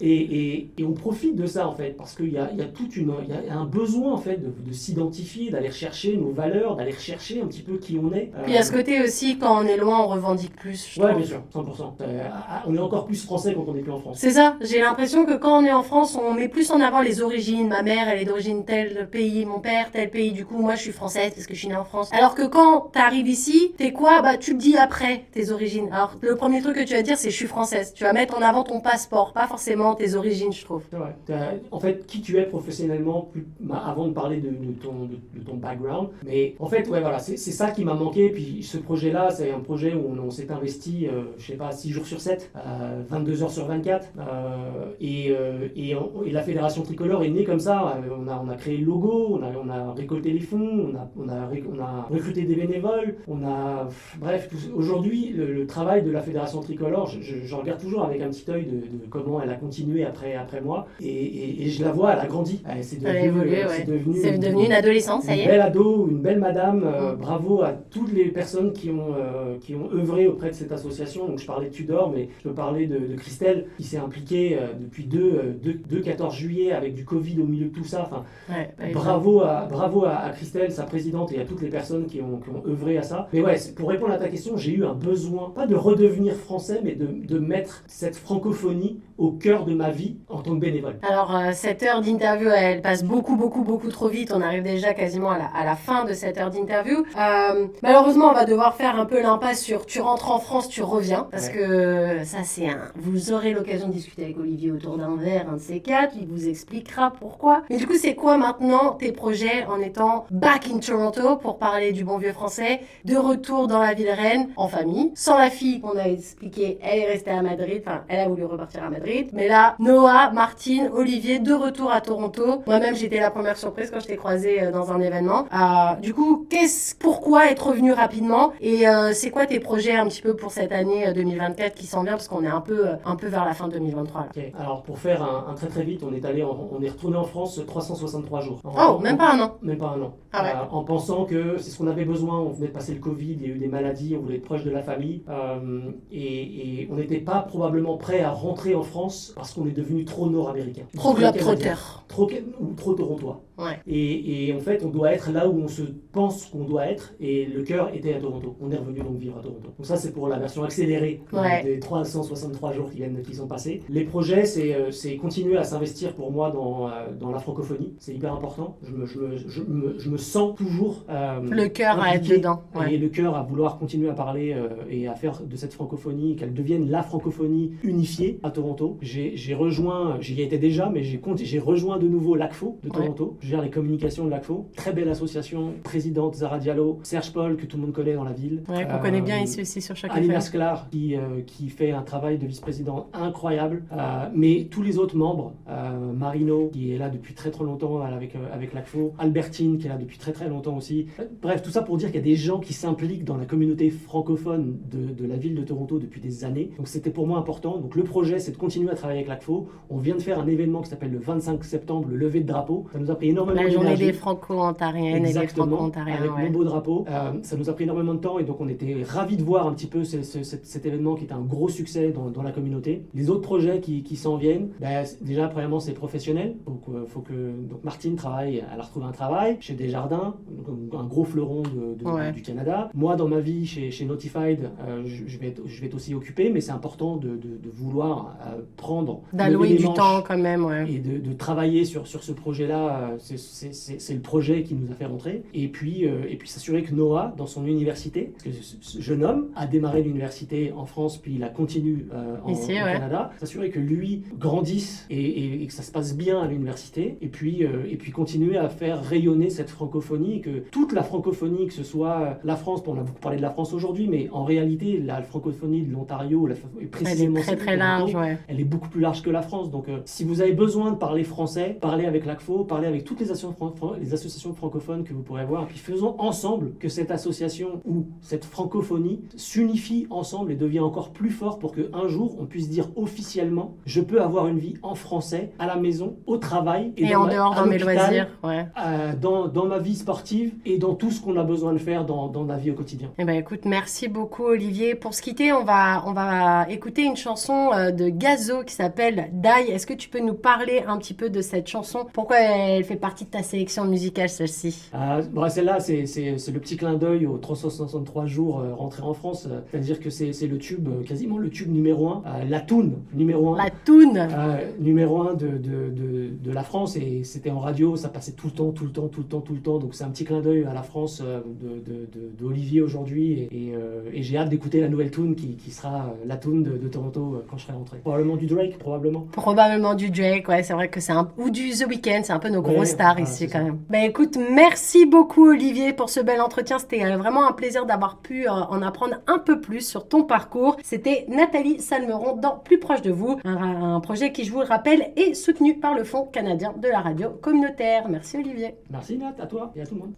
et, et, et on profite de ça en fait parce qu'il y a, y a toute une il y a un besoin en fait de, de s'identifier, d'aller rechercher nos valeurs, d'aller rechercher un petit peu qui on est. Euh, Puis à ce côté aussi quand on est loin on revendique plus. Ouais bien sûr, cent pour cent. Euh, on est encore plus français quand on n'est plus en France. C'est ça, j'ai l'impression que quand on est en France on met plus en avant les origines. Ma mère elle est d'origine tel pays, mon père tel pays, du coup moi je suis française parce que je suis née en France. Alors que quand t'arrives ici, t'es quoi? Bah tu le dis après tes origines. Alors le premier truc que tu vas dire c'est je suis française. Tu vas mettre en avant ton passeport, pas forcément tes origines je trouve. Ouais. En fait qui tu es professionnellement plus... bah, avant de parler de, de, ton, de, de ton background, mais en fait ouais voilà c'est ça qui m'a manqué. Puis ce projet là c'est un projet où on, on s'est investi euh, je sais pas six jours sur sept, euh, vingt-deux heures sur vingt-quatre euh, et, euh, et, on, et la Fédération Tricolore est née comme ça. On a, on a créé le logo, on a, on a récolté les fonds, on a, on, a, on a recruté des bénévoles, on a... Bref, aujourd'hui, le, le travail de la Fédération Tricolore, je, je, je regarde toujours avec un petit œil de, de comment elle a continué après, après moi, et, et, et je la vois, elle a grandi. C'est devenu, ouais. devenu, devenu une adolescente, ça y est. Une belle ado, une belle madame, euh, bravo à toutes les personnes qui ont, euh, qui ont œuvré auprès de cette association. Donc je parlais de Tudor, mais je peux parler de, de Christelle, qui s'est impliquée euh, depuis deux, deux, deux quatorze juillet avec du Covid au milieu de tout ça, enfin, ouais, bah, bravo, à, bravo à, à Christelle, sa présidente, et à toutes les personnes qui ont, qui ont œuvré à ça. Mais ouais, pour répondre à ta question, j'ai eu un besoin, pas de redevenir français, mais de, de mettre cette francophonie au cœur de ma vie en tant que bénévole. Alors, euh, cette heure d'interview, elle passe beaucoup, beaucoup, beaucoup trop vite. On arrive déjà quasiment à la, à la fin de cette heure d'interview. Euh, malheureusement, on va devoir faire un peu l'impasse sur tu rentres en France, tu reviens, parce ouais. que ça, c'est un... Vous aurez l'occasion de discuter avec Olivier autour d'un verre, un de ces quatre, il vous expliquera pourquoi. Mais du coup, c'est quoi maintenant tes projets en étant back in Toronto pour parler du bon vieux français, de retour dans la ville reine, en famille, sans la fille qu'on a expliqué, elle est restée à Madrid, enfin, elle a voulu repartir à Madrid, mais là, Noah, Martine, Olivier, de retour à Toronto. Moi-même, j'étais la première surprise quand je t'ai croisée dans un événement. Euh, du coup, qu'est-ce, pourquoi être revenu rapidement et euh, c'est quoi tes projets un petit peu pour cette année deux mille vingt-quatre qui s'en vient parce qu'on est un peu, un peu vers la fin deux mille vingt-trois là. Okay. Alors, pour faire un, un très très vite, on est allé, en, on est retourné en France trois cent soixante-trois jours. En, oh, même pas un an. Même pas un an. Ah ouais. euh, en pensant que c'est ce qu'on avait besoin, on venait de passer le Covid, il y a eu des maladies, on voulait être proche de la famille, euh, et, et on était n'était pas probablement prêt à rentrer en France parce qu'on est devenu trop nord-américain. Trop globe-trotter. Trop, ou trop torontois. Ouais. Et, et en fait, on doit être là où on se pense qu'on doit être, et le cœur était à Toronto. On est revenu donc vivre à Toronto. Donc ça, c'est pour la version accélérée ouais. des trois cent soixante-trois jours qui, viennent, qui sont passés. Les projets, c'est, c'est continuer à s'investir pour moi dans, dans la francophonie. C'est hyper important. Je me, je me, je me, je me sens toujours... Euh, le cœur à être dedans. Ouais. Et le cœur à vouloir continuer à parler euh, et à faire de cette francophonie, qu'elle devienne la francophonie unifiée à Toronto. J'ai, j'ai rejoint, j'y étais déjà, mais j'ai, j'ai rejoint de nouveau l'A C F O de Toronto. Ouais. Je gère les communications de l'A C F O. Très belle association. Présidente Zara Diallo, Serge Paul, que tout le monde connaît dans la ville. Ouais, qu'on euh, connaît bien ici aussi sur chaque affaire. Aline Asclar, qui, euh, qui fait un travail de vice-président incroyable. Euh, mais tous les autres membres, euh, Marino, qui est là depuis très très longtemps avec, euh, avec l'A C F O, Albertine, qui est là depuis très très longtemps aussi. Bref, tout ça pour dire qu'il y a des gens qui s'impliquent dans la communauté francophone de, de la ville de Toronto depuis des années. Donc c'était pour moi important. Donc le projet, c'est de continuer à travailler avec l'A C F O. On vient de faire un événement qui s'appelle le vingt-cinq septembre, le lever de drapeau. Ça nous a pris énormément de temps. La journée des franco-ontariennes et des franco-ontariens. Avec ouais. le beau drapeau. Euh, ça nous a pris énormément de temps et donc on était ravis de voir un petit peu ce, ce, cet, cet événement qui est un gros succès dans, dans la communauté. Les autres projets qui, qui s'en viennent, bah, déjà premièrement c'est professionnel. Donc, euh, faut que, donc Martine travaille, elle a retrouvé un travail chez Desjardins, donc un gros fleuron de, de, ouais. du Canada. Moi dans ma vie chez, chez Notified, euh, je, je, vais être, je vais être aussi occupé, mais c'est important de, de, de vouloir euh, prendre... D'allouer du temps quand même. Ouais. Et de, de travailler sur, sur ce projet-là. C'est, c'est, c'est, c'est le projet qui nous a fait rentrer. Et puis, euh, et puis s'assurer que Noah, dans son université, parce que ce jeune homme a démarré l'université en France, puis il la continue euh, en, Ici, en ouais. Canada, s'assurer que lui grandisse et, et, et que ça se passe bien à l'université, et puis, euh, et puis continuer à faire rayonner cette francophonie, que toute la francophonie, que ce soit la France, on a beaucoup parlé de la France aujourd'hui, mais en réalité, la francophonie de l'Ontario, la, précisément elle est très très large, ouais. elle est beaucoup plus large que la France. Donc, euh, si vous avez besoin de parler français, parlez avec l'A C F O, parlez avec toutes les associations, fran- fran- les associations francophones que vous pourrez avoir, et puis faisons ensemble que cette association ou cette francophonie s'unifie ensemble et devient encore plus fort pour qu'un jour on puisse dire officiellement je peux avoir une vie en français, à la maison, au travail et, et dans en ma, dehors dans mes loisirs, ouais. euh, dans, dans ma vie sportive et dans tout ce qu'on a besoin de faire dans, dans la vie au quotidien. Eh ben écoute, merci beaucoup Olivier. Pour se quitter, on va, on va écouter une chanson de Gazo qui s'appelle Die. Est-ce que tu peux nous parler un petit peu de cette chanson? Pourquoi elle fait partie de ta sélection musicale celle-ci? euh, bah, Celle-là, c'est, c'est, c'est le petit clin d'œil aux trois cent soixante-trois jours euh, rentrés en France. Euh, c'est-à-dire que c'est, c'est le tube, euh, quasiment le tube numéro un, euh, la toune numéro un. La toune euh, numéro un de, de, de, de la France. Et c'était en radio, ça passait tout le temps, tout le temps, tout le temps, tout le temps. Donc c'est un petit clin d'œil à la France euh, de, de, de, d'Olivier aujourd'hui. Et, et, euh, et j'ai hâte d'écouter la nouvelle toune qui, qui sera euh, la toune de, de Toronto euh, quand je serai rentré. Probablement du Drake, probablement. Probablement du Drake, ouais, c'est vrai que c'est un... Ou du The Weeknd, c'est un peu nos gros ouais, stars ah, ici quand ça. Même. Bah écoute, merci beaucoup Olivier pour ce bel entretien. C'était vraiment un plaisir d'avoir pu euh, en apprendre un peu plus sur ton parcours. C'était Nathalie Salmeron dans Plus Proche de vous, un, un projet qui, je vous le rappelle, est soutenu par le Fonds canadien de la Radio Communautaire. Merci Olivier. Merci Nat, à toi et à tout le monde.